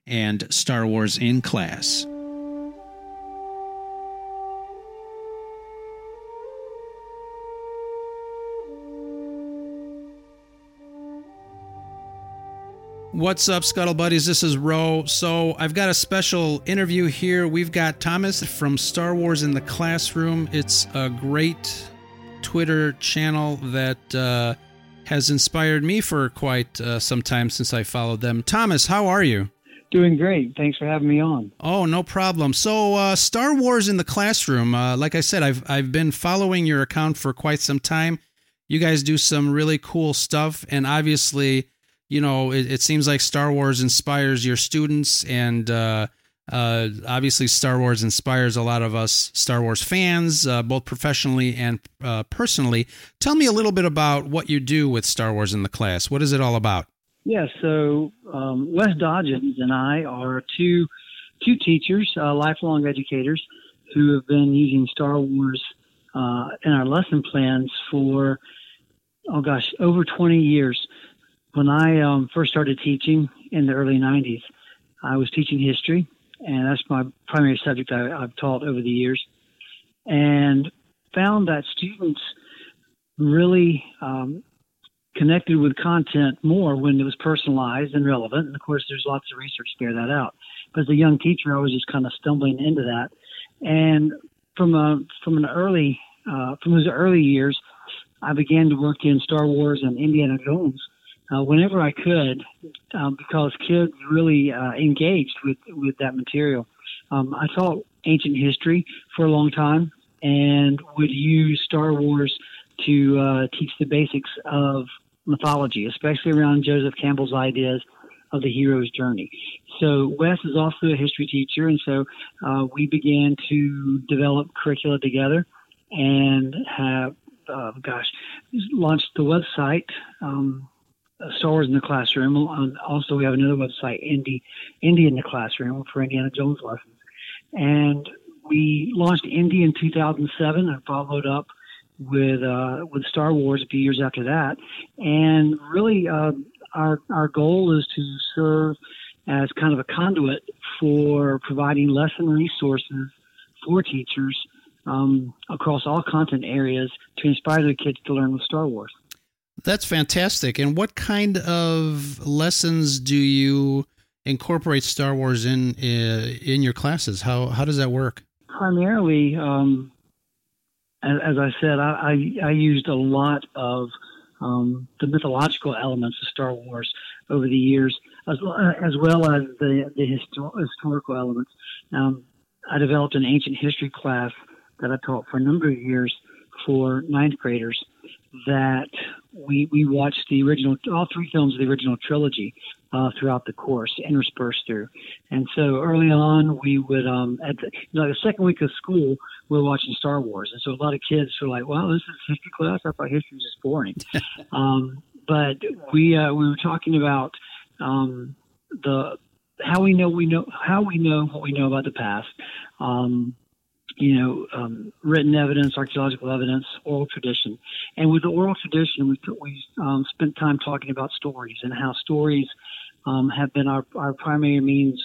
and Star Wars in Class. What's up, Scuttle Buddies? This is Ro. So I've got a special interview here. We've got Thomas from Star Wars in the Classroom. It's a great Twitter channel that has inspired me for quite some time since I followed them. Thomas, how are you? Doing great. Thanks for having me on. Oh, no problem. So Star Wars in the Classroom, like I said, I've been following your account for quite some time. You guys do some really cool stuff, and obviously, you know, it seems like Star Wars inspires your students, and obviously Star Wars inspires a lot of us Star Wars fans, both professionally and personally. Tell me a little bit about what you do with Star Wars in the Class. What is it all about? Yeah, so Wes Dodgins and I are two teachers, lifelong educators, who have been using Star Wars in our lesson plans for, over 20 years. When I first started teaching in the early 90s, I was teaching history, and that's my primary subject I've taught over the years, and found that students really connected with content more when it was personalized and relevant. And of course, there's lots of research to bear that out. But as a young teacher, I was just kind of stumbling into that. And from those early years, I began to work in Star Wars and Indiana Jones whenever I could, because kids really engaged with that material. I taught ancient history for a long time and would use Star Wars to teach the basics of mythology, especially around Joseph Campbell's ideas of the hero's journey. So Wes is also a history teacher, and so we began to develop curricula together and have, launched the website, Star Wars in the Classroom. And also, we have another website, Indy in the Classroom, for Indiana Jones lessons. And we launched Indy in 2007 and followed up with Star Wars a few years after that. And really, our goal is to serve as kind of a conduit for providing lesson resources for teachers across all content areas to inspire their kids to learn with Star Wars. That's fantastic. And what kind of lessons do you incorporate Star Wars in your classes? How does that work? Primarily, as I said, I used a lot of the mythological elements of Star Wars over the years, as well as the historical elements. I developed an ancient history class that I taught for a number of years for ninth graders, that we watched all three films of the original trilogy throughout the course, interspersed through. And so early on, we would, the second week of school, we were watching Star Wars. And so a lot of kids were like, wow, this is history class? I thought history was just boring. But we were talking about how we know what we know about the past, written evidence, archaeological evidence, oral tradition. And with the oral tradition, we spent time talking about stories and how stories have been our primary means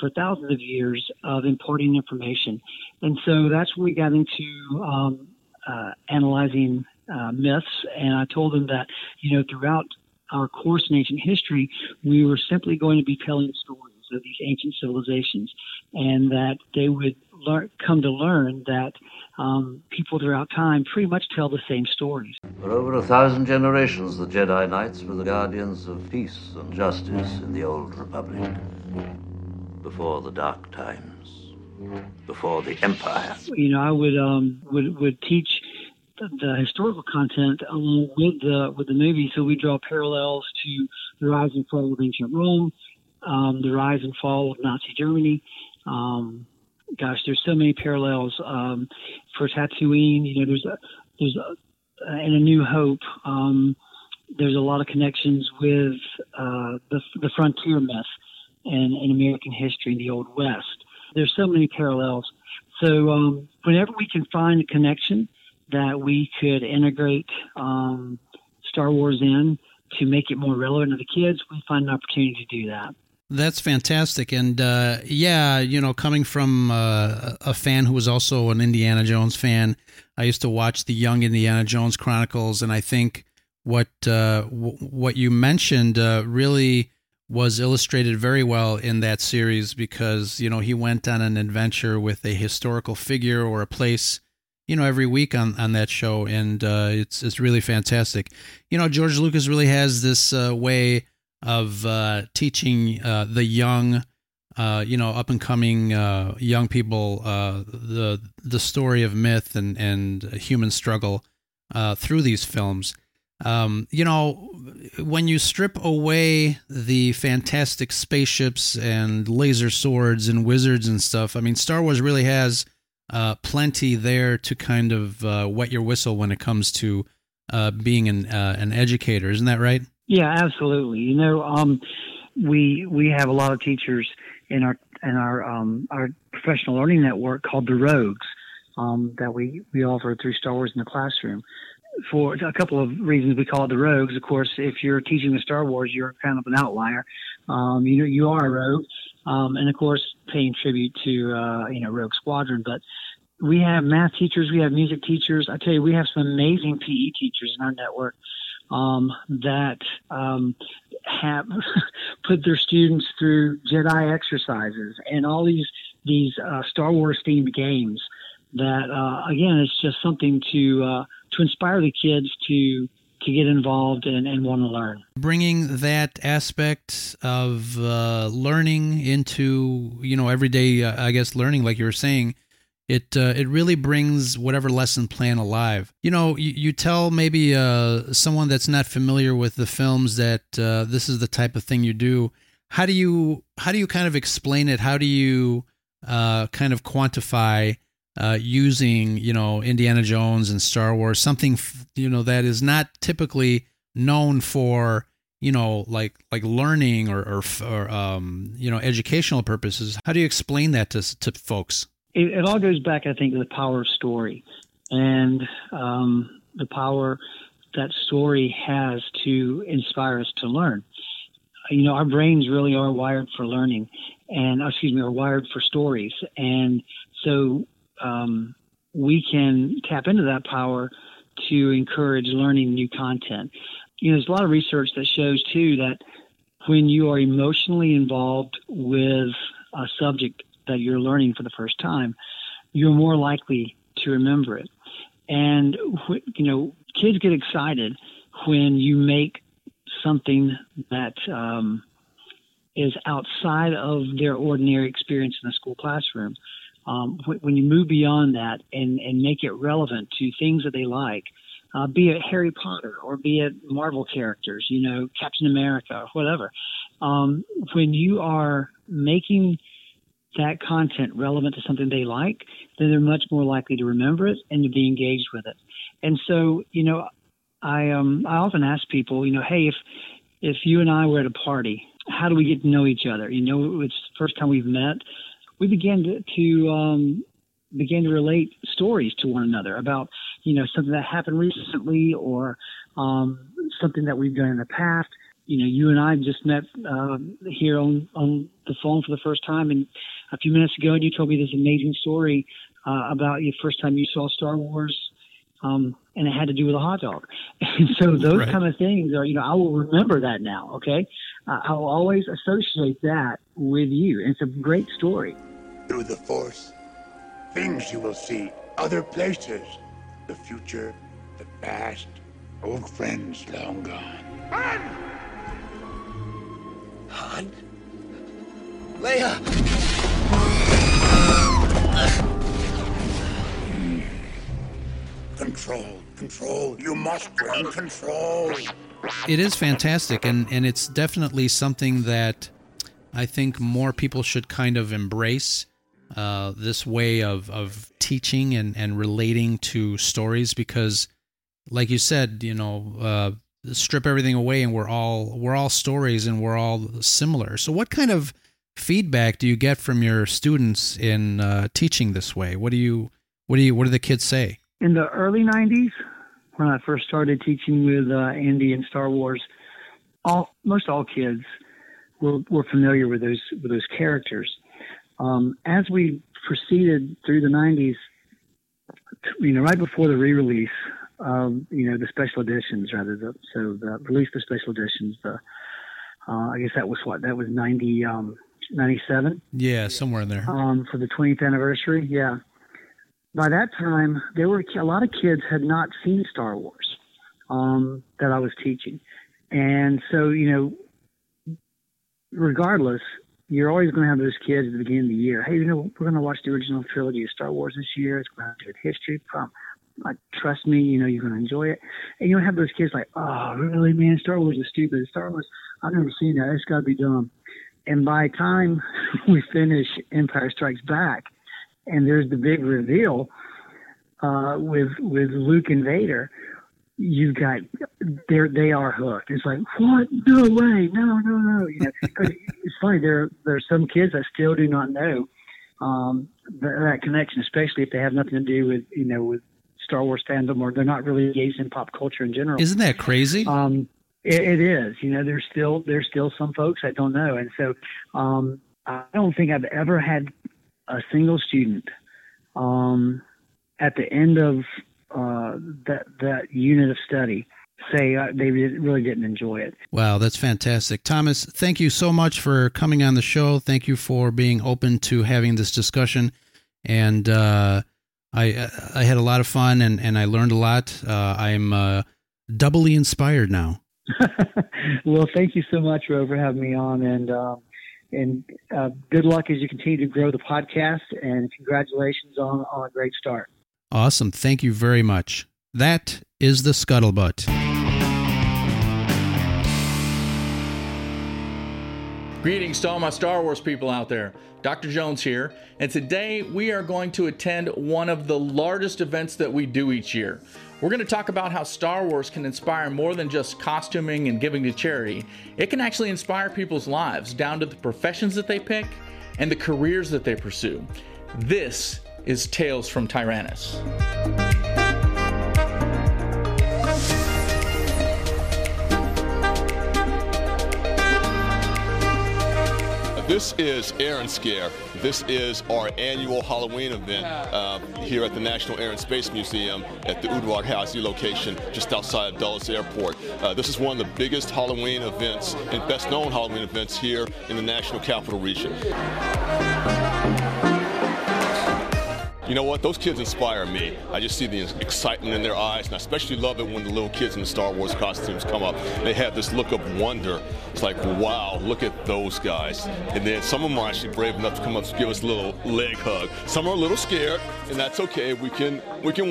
for thousands of years of imparting information. And so that's when we got into analyzing myths. And I told them that, throughout our course in ancient history, we were simply going to be telling stories of these ancient civilizations, and that they would come to learn that people throughout time pretty much tell the same stories. For over 1,000 generations, the Jedi Knights were the guardians of peace and justice in the Old Republic, before the Dark Times, before the Empire. I would teach the historical content along with the movie, so we draw parallels to the rise and fall of ancient Rome, the rise and fall of Nazi Germany. There's so many parallels for Tatooine. In A New Hope, there's a lot of connections with the frontier myth and American history in the Old West. There's so many parallels. So whenever we can find a connection that we could integrate Star Wars in to make it more relevant to the kids, we find an opportunity to do that. That's fantastic. And coming from a fan who was also an Indiana Jones fan, I used to watch the young Indiana Jones Chronicles, and I think what you mentioned really was illustrated very well in that series, because he went on an adventure with a historical figure or a place every week on that show, and it's really fantastic. George Lucas really has this way of teaching the young, up and coming young people the story of myth and human struggle through these films. When you strip away the fantastic spaceships and laser swords and wizards and stuff, I mean, Star Wars really has plenty there to kind of wet your whistle when it comes to being an educator. Isn't that right? Yeah, absolutely. You know, we have a lot of teachers in our professional learning network called the Rogues that we offer through Star Wars in the Classroom. For a couple of reasons, we call it the Rogues. Of course, if you're teaching the Star Wars, you're kind of an outlier. You know, you are a rogue, and of course, paying tribute to Rogue Squadron. But we have math teachers, we have music teachers. I tell you, we have some amazing PE teachers in our network that have put their students through Jedi exercises and all these Star Wars themed games. That again, it's just something to inspire the kids to get involved and want to learn. Bringing that aspect of learning into everyday, learning, like you were saying, it really brings whatever lesson plan alive. You know, you tell maybe someone that's not familiar with the films that this is the type of thing you do. How do you kind of explain it? How do you kind of quantify? Using, Indiana Jones and Star Wars, something, that is not typically known for, like learning or educational purposes. How do you explain that to folks? It all goes back, I think, to the power of story and the power that story has to inspire us to learn. You know, our brains really are wired for learning are wired for stories. And so, we can tap into that power to encourage learning new content. You know, there's a lot of research that shows, too, that when you are emotionally involved with a subject that you're learning for the first time, you're more likely to remember it. And, kids get excited when you make something that is outside of their ordinary experience in the school classroom. When you move beyond that and make it relevant to things that they like, be it Harry Potter or be it Marvel characters, Captain America or whatever, when you are making that content relevant to something they like, then they're much more likely to remember it and to be engaged with it. And so, I often ask people, hey, if you and I were at a party, how do we get to know each other? It's the first time we've met. We began to relate stories to one another about, something that happened recently or something that we've done in the past. You and I just met here on the phone for the first time and a few minutes ago, and you told me this amazing story about your first time you saw Star Wars, and it had to do with a hot dog. And so those right. kind of things are, I will remember that now, okay? I will always associate that with you. It's a great story. Through the Force, things you will see, other places, the future, the past, old friends long gone. Han! Han? Leia! Control, you must run control. It is fantastic, and it's definitely something that I think more people should kind of embrace, this way of teaching and relating to stories, because like you said, strip everything away and we're all stories and we're all similar. So what kind of feedback do you get from your students in teaching this way? What do the kids say? In the early 90s, when I first started teaching with Andy and Star Wars, most all kids were familiar with those characters. As we proceeded through the 90s, right before the re-release, the special editions the release of special editions. I guess that was that was 97. Yeah, somewhere in there. For the 20th anniversary, yeah. By that time, there were a lot of kids had not seen Star Wars that I was teaching. And so, regardless, you're always going to have those kids at the beginning of the year. Hey, we're going to watch the original trilogy of Star Wars this year. It's going to have good history. Trust me, you're going to enjoy it. And you don't have those kids like, oh, really, man, Star Wars is stupid. Star Wars, I've never seen that. It's got to be dumb. And by the time we finish Empire Strikes Back, and there's the big reveal with Luke and Vader. you got they are hooked. It's like, what? No way! No! You know, cause it's funny. There's some kids I still do not know that connection, especially if they have nothing to do with with Star Wars fandom, or they're not really engaged in pop culture in general. Isn't that crazy? It is. There's still some folks that don't know, and so I don't think I've ever had a single student at the end of that unit of study say they really didn't enjoy it. Wow, that's fantastic. Thomas, thank you so much for coming on the show. Thank you for being open to having this discussion. And I had a lot of fun and I learned a lot. I'm doubly inspired now. Well, thank you so much, Ro, for having me on. And good luck as you continue to grow the podcast. And congratulations on a great start. Awesome. Thank you very much. That is the Scuttlebutt. Greetings to all my Star Wars people out there. Dr. Jones here, and today we are going to attend one of the largest events that we do each year. We're going to talk about how Star Wars can inspire more than just costuming and giving to charity. It can actually inspire people's lives, down to the professions that they pick and the careers that they pursue. This is Tales from Tyrannus. This is Air and Scare. This is our annual Halloween event here at the National Air and Space Museum at the Udvar Hazy location just outside of Dulles Airport. This is one of the biggest Halloween events and best known Halloween events here in the National Capital Region. You know what? Those kids inspire me. I just see the excitement in their eyes, and I especially love it when the little kids in the Star Wars costumes come up. They have this look of wonder. It's like, wow, look at those guys. And then some of them are actually brave enough to come up to give us a little leg hug. Some are a little scared, and that's okay. We can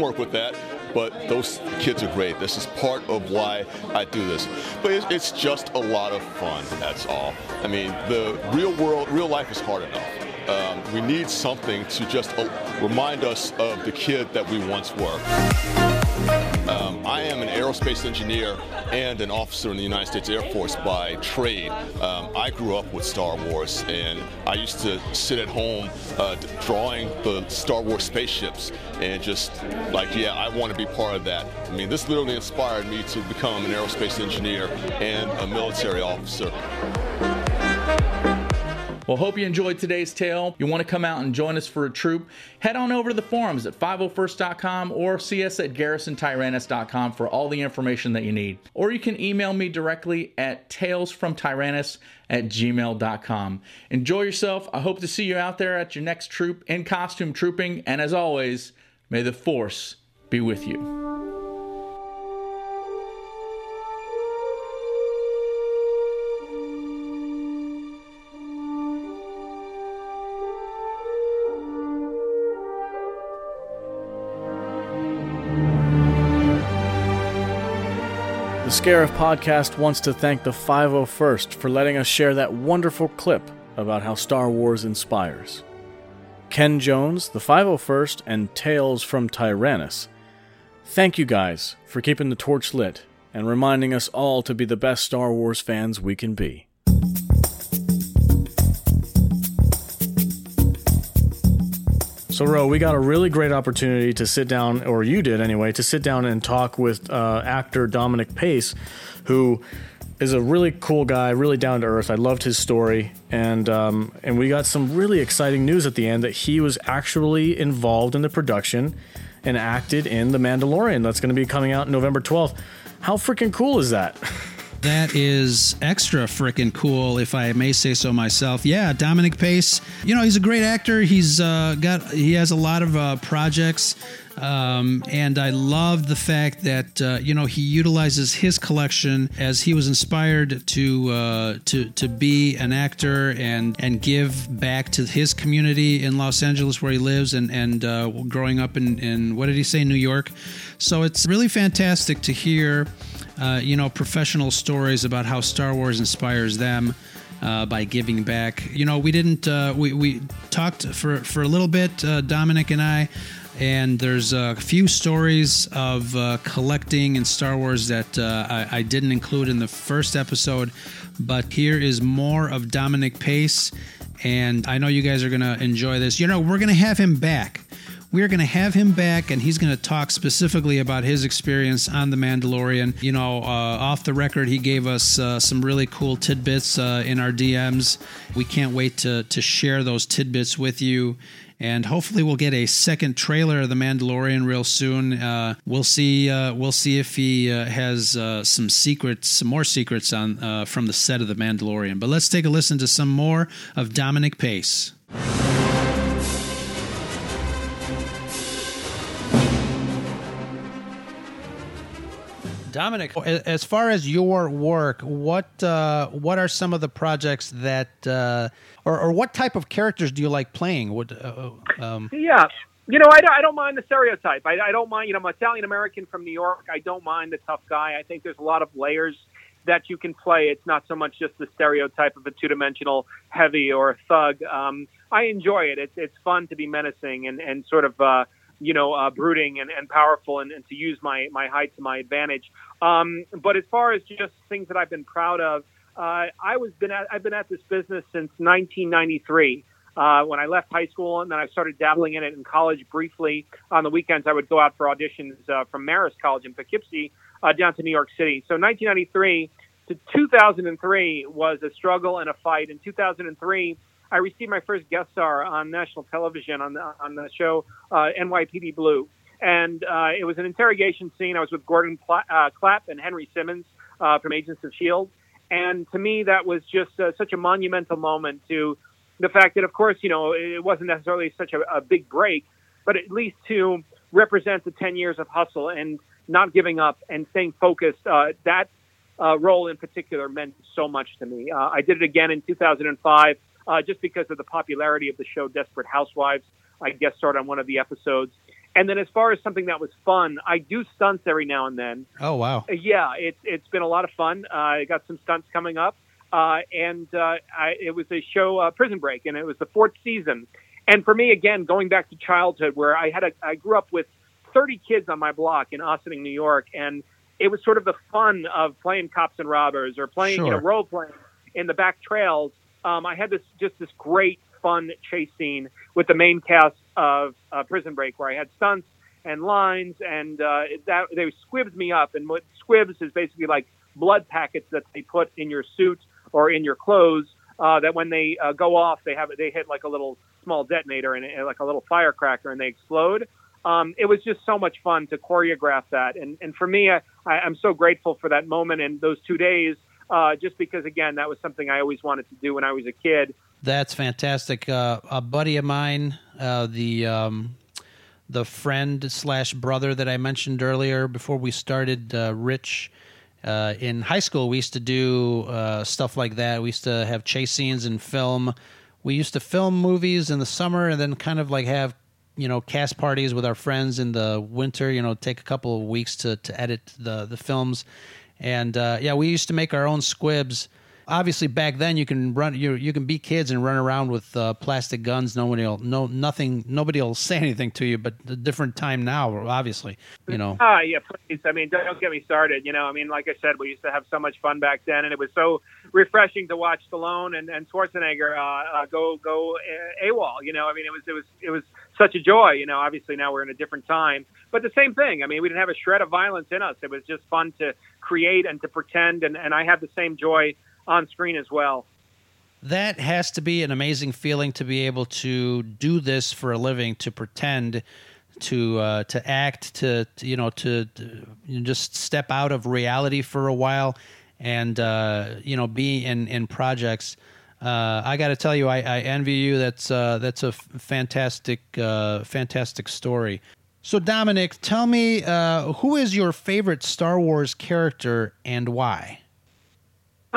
work with that. But those kids are great. This is part of why I do this. But it's just a lot of fun, that's all. I mean, the real world, real life is hard enough. We need something to just remind us of the kid that we once were. I am an aerospace engineer and an officer in the United States Air Force by trade. I grew up with Star Wars, and I used to sit at home drawing the Star Wars spaceships and just like, yeah, I want to be part of that. I mean, this literally inspired me to become an aerospace engineer and a military officer. Well, hope you enjoyed today's tale. You want to come out and join us for a troop? Head on over to the forums at 501st.com or see us at garrisontyrannus.com for all the information that you need. Or you can email me directly at talesfromtyrannus@gmail.com. Enjoy yourself. I hope to see you out there at your next troop in costume trooping. And as always, may the Force be with you. The Scarif Podcast wants to thank the 501st for letting us share that wonderful clip about how Star Wars inspires. Ken Jones, the 501st, and Tales from Tyrannus. Thank you guys for keeping the torch lit and reminding us all to be the best Star Wars fans we can be. So, Ro, we got a really great opportunity to sit down, or you did anyway, to sit down and talk with actor Dominic Pace, who is a really cool guy, really down to earth. I loved his story. And we got some really exciting news at the end that he was actually involved in the production and acted in The Mandalorian. That's going to be coming out November 12th. How freaking cool is that? That is extra freaking cool, if I may say so myself. Yeah, Dominic Pace, he's a great actor. He has a lot of projects, and I love the fact that he utilizes his collection, as he was inspired to be an actor and give back to his community in Los Angeles where he lives and growing up in what did he say, New York. So it's really fantastic to hear professional stories about how Star Wars inspires them by giving back. We talked for a little bit, Dominic and I, And there's a few stories of collecting in Star Wars that I didn't include in the first episode, but here is more of Dominic Pace, and I know you guys are going to enjoy this. You know, we're going to have him back. We're going to have him back, and he's going to talk specifically about his experience on The Mandalorian. You know, off the record, he gave us some really cool tidbits in our DMs. We can't wait to share those tidbits with you. And hopefully we'll get a second trailer of The Mandalorian real soon. We'll see. We'll see if he has some more secrets on from the set of The Mandalorian. But let's take a listen to some more of Dominic Pace. Dominic, as far as your work, what are some of the projects that, or what type of characters do you like playing? Yeah, you know, I don't mind the stereotype. I don't mind, you know, I'm Italian American from New York. I don't mind the tough guy. I think there's a lot of layers that you can play. It's not so much just the stereotype of a two-dimensional heavy or a thug. I enjoy it. It's fun to be menacing and sort of, brooding and powerful and to use my height to my advantage. But as far as just things that I've been proud of, I've been at this business since 1993 when I left high school, and then I started dabbling in it in college briefly. On the weekends, I would go out for auditions from Marist College in Poughkeepsie down to New York City. So 1993 to 2003 was a struggle and a fight. In 2003, I received my first guest star on national television on the show NYPD Blue. And it was an interrogation scene. I was with Gordon Clapp and Henry Simmons from Agents of S.H.I.E.L.D. And to me, that was just such a monumental moment to the fact that, of course, you know, it wasn't necessarily such a big break, but at least to represent the 10 years of hustle and not giving up and staying focused, that role in particular meant so much to me. I did it again in 2005. Just because of the popularity of the show Desperate Housewives. I guest starred on one of the episodes. And then as far as something that was fun, I do stunts every now and then. Oh, wow. Yeah, it's been a lot of fun. I got some stunts coming up. It was a show, Prison Break, and it was the fourth season. And for me, again, going back to childhood, where I grew up with 30 kids on my block in Ossining, New York, and it was sort of the fun of playing cops and robbers or playing role-playing in the back trails. I had this great fun chase scene with the main cast of Prison Break, where I had stunts and lines, and that they squibbed me up. And what squibs is basically like blood packets that they put in your suit or in your clothes. That when they go off, they hit like a little small detonator and like a little firecracker, and they explode. It was just so much fun to choreograph that, and for me, I'm so grateful for that moment and those 2 days. Just because, again, that was something I always wanted to do when I was a kid. That's fantastic. A buddy of mine, the friend / brother that I mentioned earlier before we started, Rich, in high school, we used to do stuff like that. We used to have chase scenes and film. We used to film movies in the summer and then kind of like have, you know, cast parties with our friends in the winter, you know, take a couple of weeks to edit the films. And we used to make our own squibs. Obviously, back then you can be kids and run around with plastic guns. Nobody'll say anything to you. But a different time now, obviously, you know. Yeah, please. I mean, don't get me started. You know, I mean, like I said, we used to have so much fun back then, and it was so refreshing to watch Stallone and Schwarzenegger go AWOL. You know, I mean, it was such a joy. You know, obviously now we're in a different time, but the same thing. I mean, we didn't have a shred of violence in us. It was just fun to create and to pretend, and I had the same joy on screen as well. That has to be an amazing feeling to be able to do this for a living, to pretend, to act, to just step out of reality for a while and, be in projects. I got to tell you, I envy you. That's a fantastic story. So Dominic, tell me, who is your favorite Star Wars character and why?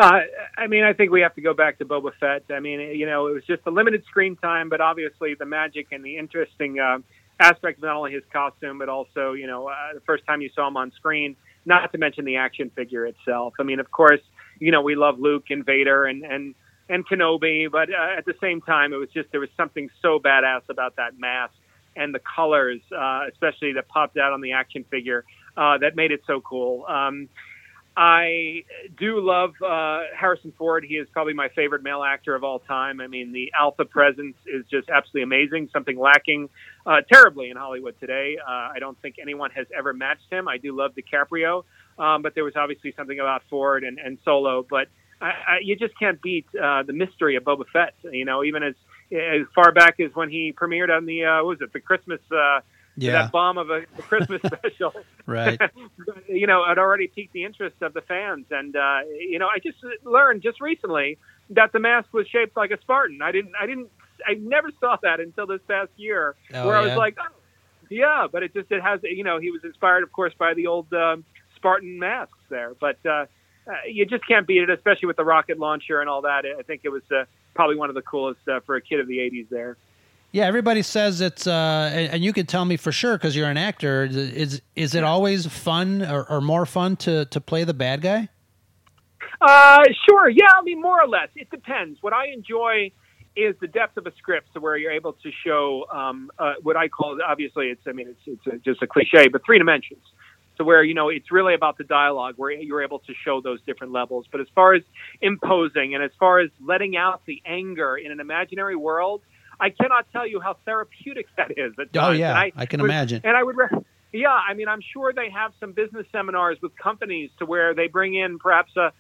I mean, I think we have to go back to Boba Fett. I mean, you know, it was just a limited screen time, but obviously the magic and the interesting aspect of not only his costume, but also, you know, the first time you saw him on screen, not to mention the action figure itself. I mean, of course, you know, we love Luke and Vader and Kenobi, but at the same time, it was just there was something so badass about that mask and the colors, especially that popped out on the action figure, that made it so cool. I do love Harrison Ford. He is probably my favorite male actor of all time. I mean, the alpha presence is just absolutely amazing, something lacking terribly in Hollywood today. I don't think anyone has ever matched him. I do love DiCaprio, but there was obviously something about Ford and Solo. But you just can't beat the mystery of Boba Fett, you know, even as far back as when he premiered on the, what was it, the Christmas that bomb of a Christmas special, right? You know, it already piqued the interest of the fans. And, you know, I just learned just recently that the mask was shaped like a Spartan. I never saw that until this past year, I was like, oh, yeah, but it has, you know, he was inspired, of course, by the old Spartan masks there. But you just can't beat it, especially with the rocket launcher and all that. I think it was probably one of the coolest for a kid of the 80s there. Yeah, everybody says it's, and you could tell me for sure because you're an actor. Is it always fun or more fun to play the bad guy? Sure. Yeah, I mean, more or less. It depends. What I enjoy is the depth of a script, so where you're able to show what I call, obviously, it's just a cliche, but three dimensions. So where, you know, it's really about the dialogue, where you're able to show those different levels. But as far as imposing and as far as letting out the anger in an imaginary world, I cannot tell you how therapeutic that is. Oh, yeah, I can imagine. And I would, I mean, I'm sure they have some business seminars with companies to where they bring in perhaps a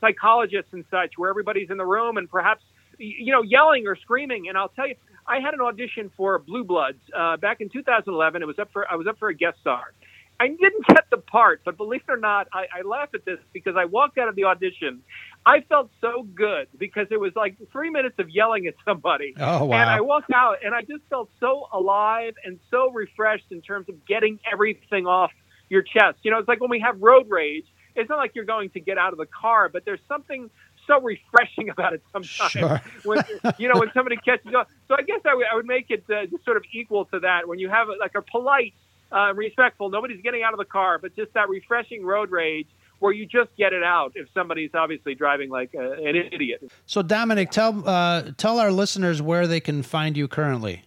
psychologist and such, where everybody's in the room and perhaps, you know, yelling or screaming. And I'll tell you, I had an audition for Blue Bloods back in 2011. I was up for a guest star. I didn't get the part, but believe it or not, I laugh at this because I walked out of the audition. I felt so good because it was like 3 minutes of yelling at somebody. Oh, wow. And I walked out and I just felt so alive and so refreshed in terms of getting everything off your chest. You know, it's like when we have road rage, it's not like you're going to get out of the car, but there's something so refreshing about it sometimes. Sure. When somebody catches you. So I guess I would make it just sort of equal to that. When you have like a polite, respectful, nobody's getting out of the car, but just that refreshing road rage where you just get it out if somebody's obviously driving like an idiot. So, Dominic, tell our listeners where they can find you currently.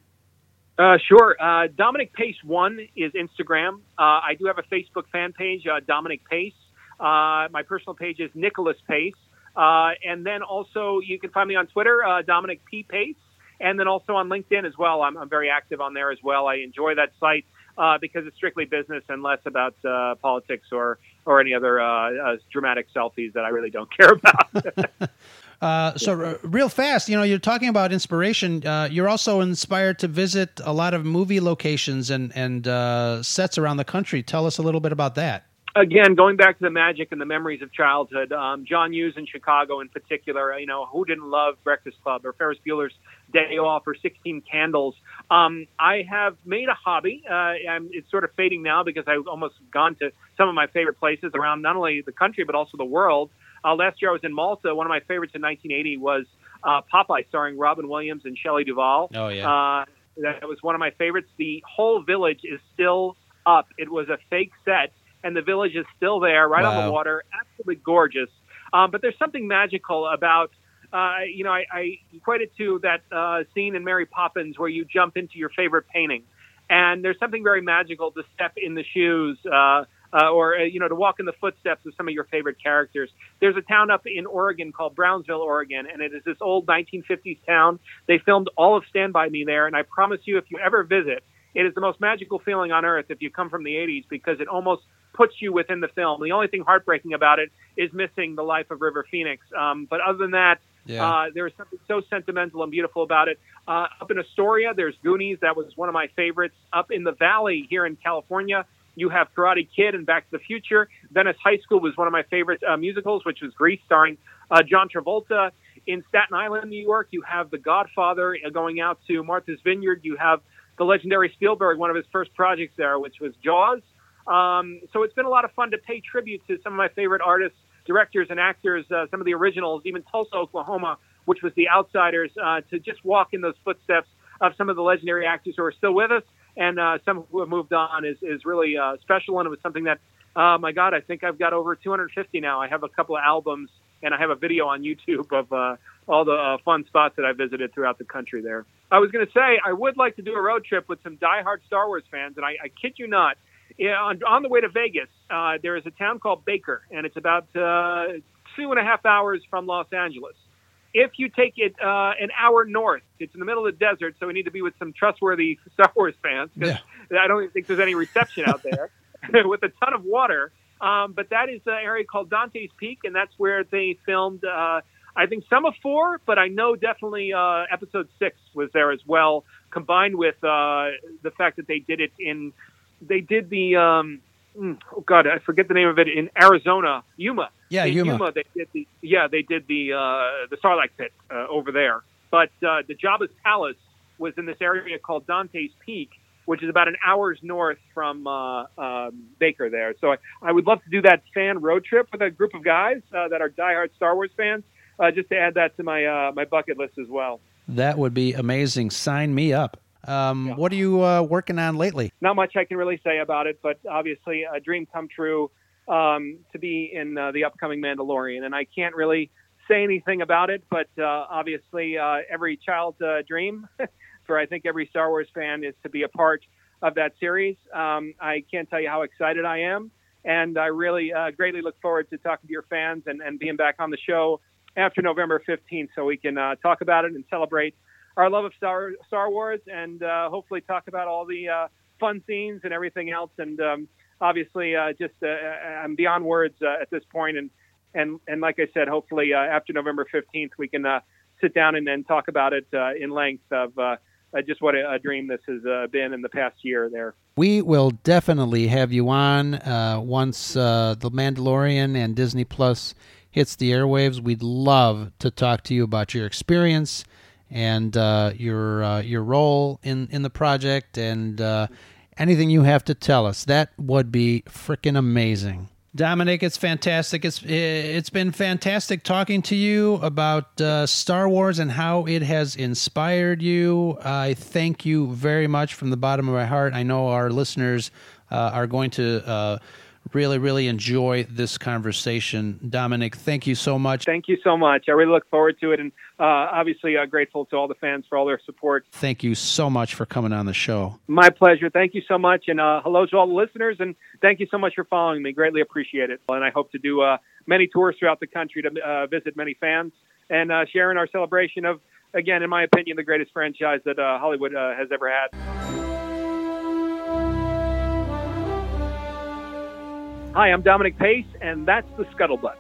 Sure. Dominic Pace 1 is Instagram. I do have a Facebook fan page, Dominic Pace. My personal page is Nicholas Pace. And then also you can find me on Twitter, Dominic P. Pace. And then also on LinkedIn as well. I'm very active on there as well. I enjoy that site. Because it's strictly business and less about politics or any other dramatic selfies that I really don't care about. So real fast, you know, you're talking about inspiration. You're also inspired to visit a lot of movie locations and sets around the country. Tell us a little bit about that. Again, going back to the magic and the memories of childhood, John Hughes in Chicago in particular, you know, who didn't love Breakfast Club or Ferris Bueller's Day Off or 16 Candles? I have made a hobby. It's sort of fading now because I've almost gone to some of my favorite places around not only the country but also the world. Last year I was in Malta. One of my favorites in 1980 was Popeye, starring Robin Williams and Shelley Duvall. Oh, yeah. That was one of my favorites. The whole village is still up. It was a fake set. And the village is still there, right on the water, absolutely gorgeous. But there's something magical about, I equate it to that scene in Mary Poppins where you jump into your favorite painting. And there's something very magical to step in the shoes or to walk in the footsteps of some of your favorite characters. There's a town up in Oregon called Brownsville, Oregon, and it is this old 1950s town. They filmed all of Stand By Me there, and I promise you if you ever visit, it is the most magical feeling on earth if you come from the 80s because it almost puts you within the film. The only thing heartbreaking about it is missing the life of River Phoenix. But other than that, there is something so sentimental and beautiful about it. Up in Astoria, there's Goonies. That was one of my favorites. Up in the valley here in California, you have Karate Kid and Back to the Future. Venice High School was one of my favorite musicals, which was Grease, starring John Travolta. In Staten Island, New York, you have The Godfather. Going out to Martha's Vineyard, you have the legendary Spielberg, one of his first projects there, which was Jaws. So it's been a lot of fun to pay tribute to some of my favorite artists, directors, and actors, some of the originals, even Tulsa, Oklahoma, which was The Outsiders, to just walk in those footsteps of some of the legendary actors who are still with us and some who have moved on is really special. And it was something that, my God, I think I've got over 250 now. I have a couple of albums and I have a video on YouTube of all the fun spots that I visited throughout the country there. I was going to say, I would like to do a road trip with some diehard Star Wars fans, and I kid you not, on the way to Vegas, there is a town called Baker, and it's about 2.5 hours from Los Angeles. If you take it an hour north, it's in the middle of the desert, so we need to be with some trustworthy Star Wars fans, because I don't even think there's any reception out there, with a ton of water. But that is an area called Dante's Peak, and that's where they filmed... I think some of 4, but I know definitely episode 6 was there as well, combined with the fact that they did it in, they did the, oh God, I forget the name of it, in Arizona, Yuma. Yeah, Yuma. They did the Sarlacc pit over there. But the Jabba's Palace was in this area called Dante's Peak, which is about an hour's north from Baker there. So I would love to do that fan road trip with a group of guys that are diehard Star Wars fans. Just to add that to my my bucket list as well. That would be amazing. Sign me up. Yeah. What are you working on lately? Not much I can really say about it, but obviously a dream come true to be in the upcoming Mandalorian. And I can't really say anything about it, but obviously every child's dream, for I think every Star Wars fan, is to be a part of that series. I can't tell you how excited I am, and I really greatly look forward to talking to your fans and being back on the show after November 15th, so we can talk about it and celebrate our love of Star Wars and hopefully talk about all the fun scenes and everything else. And obviously, just I'm beyond words at this point. And like I said, hopefully after November 15th, we can sit down and talk about it in length of just what a dream this has been in the past year there. We will definitely have you on once The Mandalorian and Disney Plus hits the airwaves. We'd love to talk to you about your experience and your role in the project and anything you have to tell us. That would be freaking amazing. Dominic, it's fantastic. It's been fantastic talking to you about Star Wars and how it has inspired you. I thank you very much from the bottom of my heart. I know our listeners are going to... really, really enjoy this conversation. Dominic, thank you so much. Thank you so much. I really look forward to it, and obviously grateful to all the fans for all their support. Thank you so much for coming on the show. My pleasure. Thank you so much, and hello to all the listeners, and thank you so much for following me. Greatly appreciate it, and I hope to do many tours throughout the country to visit many fans and share in our celebration of, again, in my opinion, the greatest franchise that Hollywood has ever had. Hi, I'm Dominic Pace, and that's The Scuttlebutt.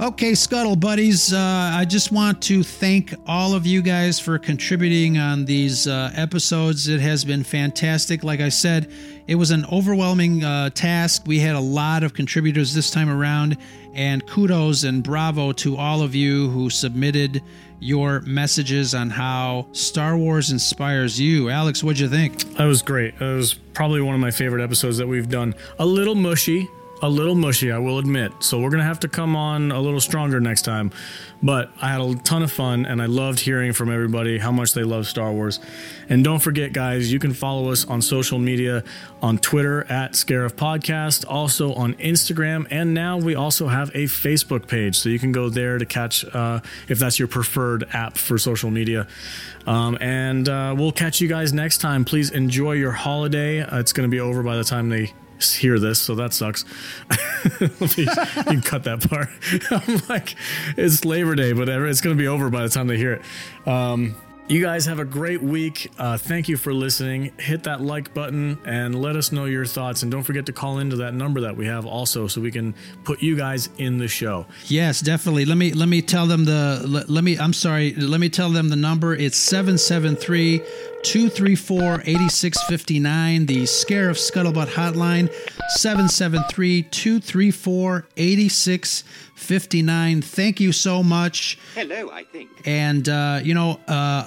Okay, Scuttle Buddies, I just want to thank all of you guys for contributing on these episodes. It has been fantastic. Like I said, it was an overwhelming task. We had a lot of contributors this time around, and kudos and bravo to all of you who submitted your messages on how Star Wars inspires you. Alex, what'd you think? That was great. It was probably one of my favorite episodes that we've done. A little mushy, I will admit. So we're going to have to come on a little stronger next time. But I had a ton of fun, and I loved hearing from everybody how much they love Star Wars. And don't forget, guys, you can follow us on social media, on Twitter @Scarif Podcast, also on Instagram, and now we also have a Facebook page. So you can go there to catch, if that's your preferred app for social media. And we'll catch you guys next time. Please enjoy your holiday. It's going to be over by the time they... hear this, so that sucks. You can cut that part. I'm like, it's Labor Day, but it's going to be over by the time they hear it. You guys have a great week. Thank you for listening. Hit that like button and let us know your thoughts. And don't forget to call into that number that we have also, so we can put you guys in the show. Yes, definitely. Let me tell them the number. It's 773 234-8659, the Scarif Scuttlebutt Hotline, 773-234-8659. Thank you so much. Hello, I think. And,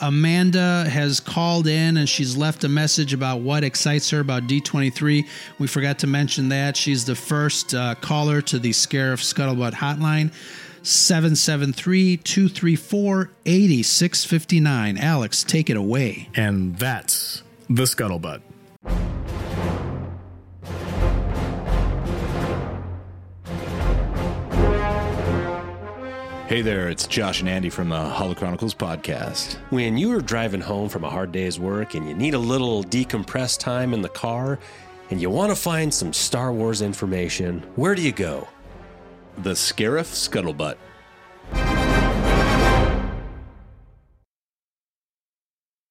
Amanda has called in and she's left a message about what excites her about D23. We forgot to mention that. She's the first caller to the Scarif Scuttlebutt hotline, 773-234-8659. Alex, take it away. And that's the Scuttlebutt. Hey there, it's Josh and Andy from the Holocronicles podcast. When you are driving home from a hard day's work and you need a little decompressed time in the car and you want to find some Star Wars information, where do you go? The Scarif Scuttlebutt.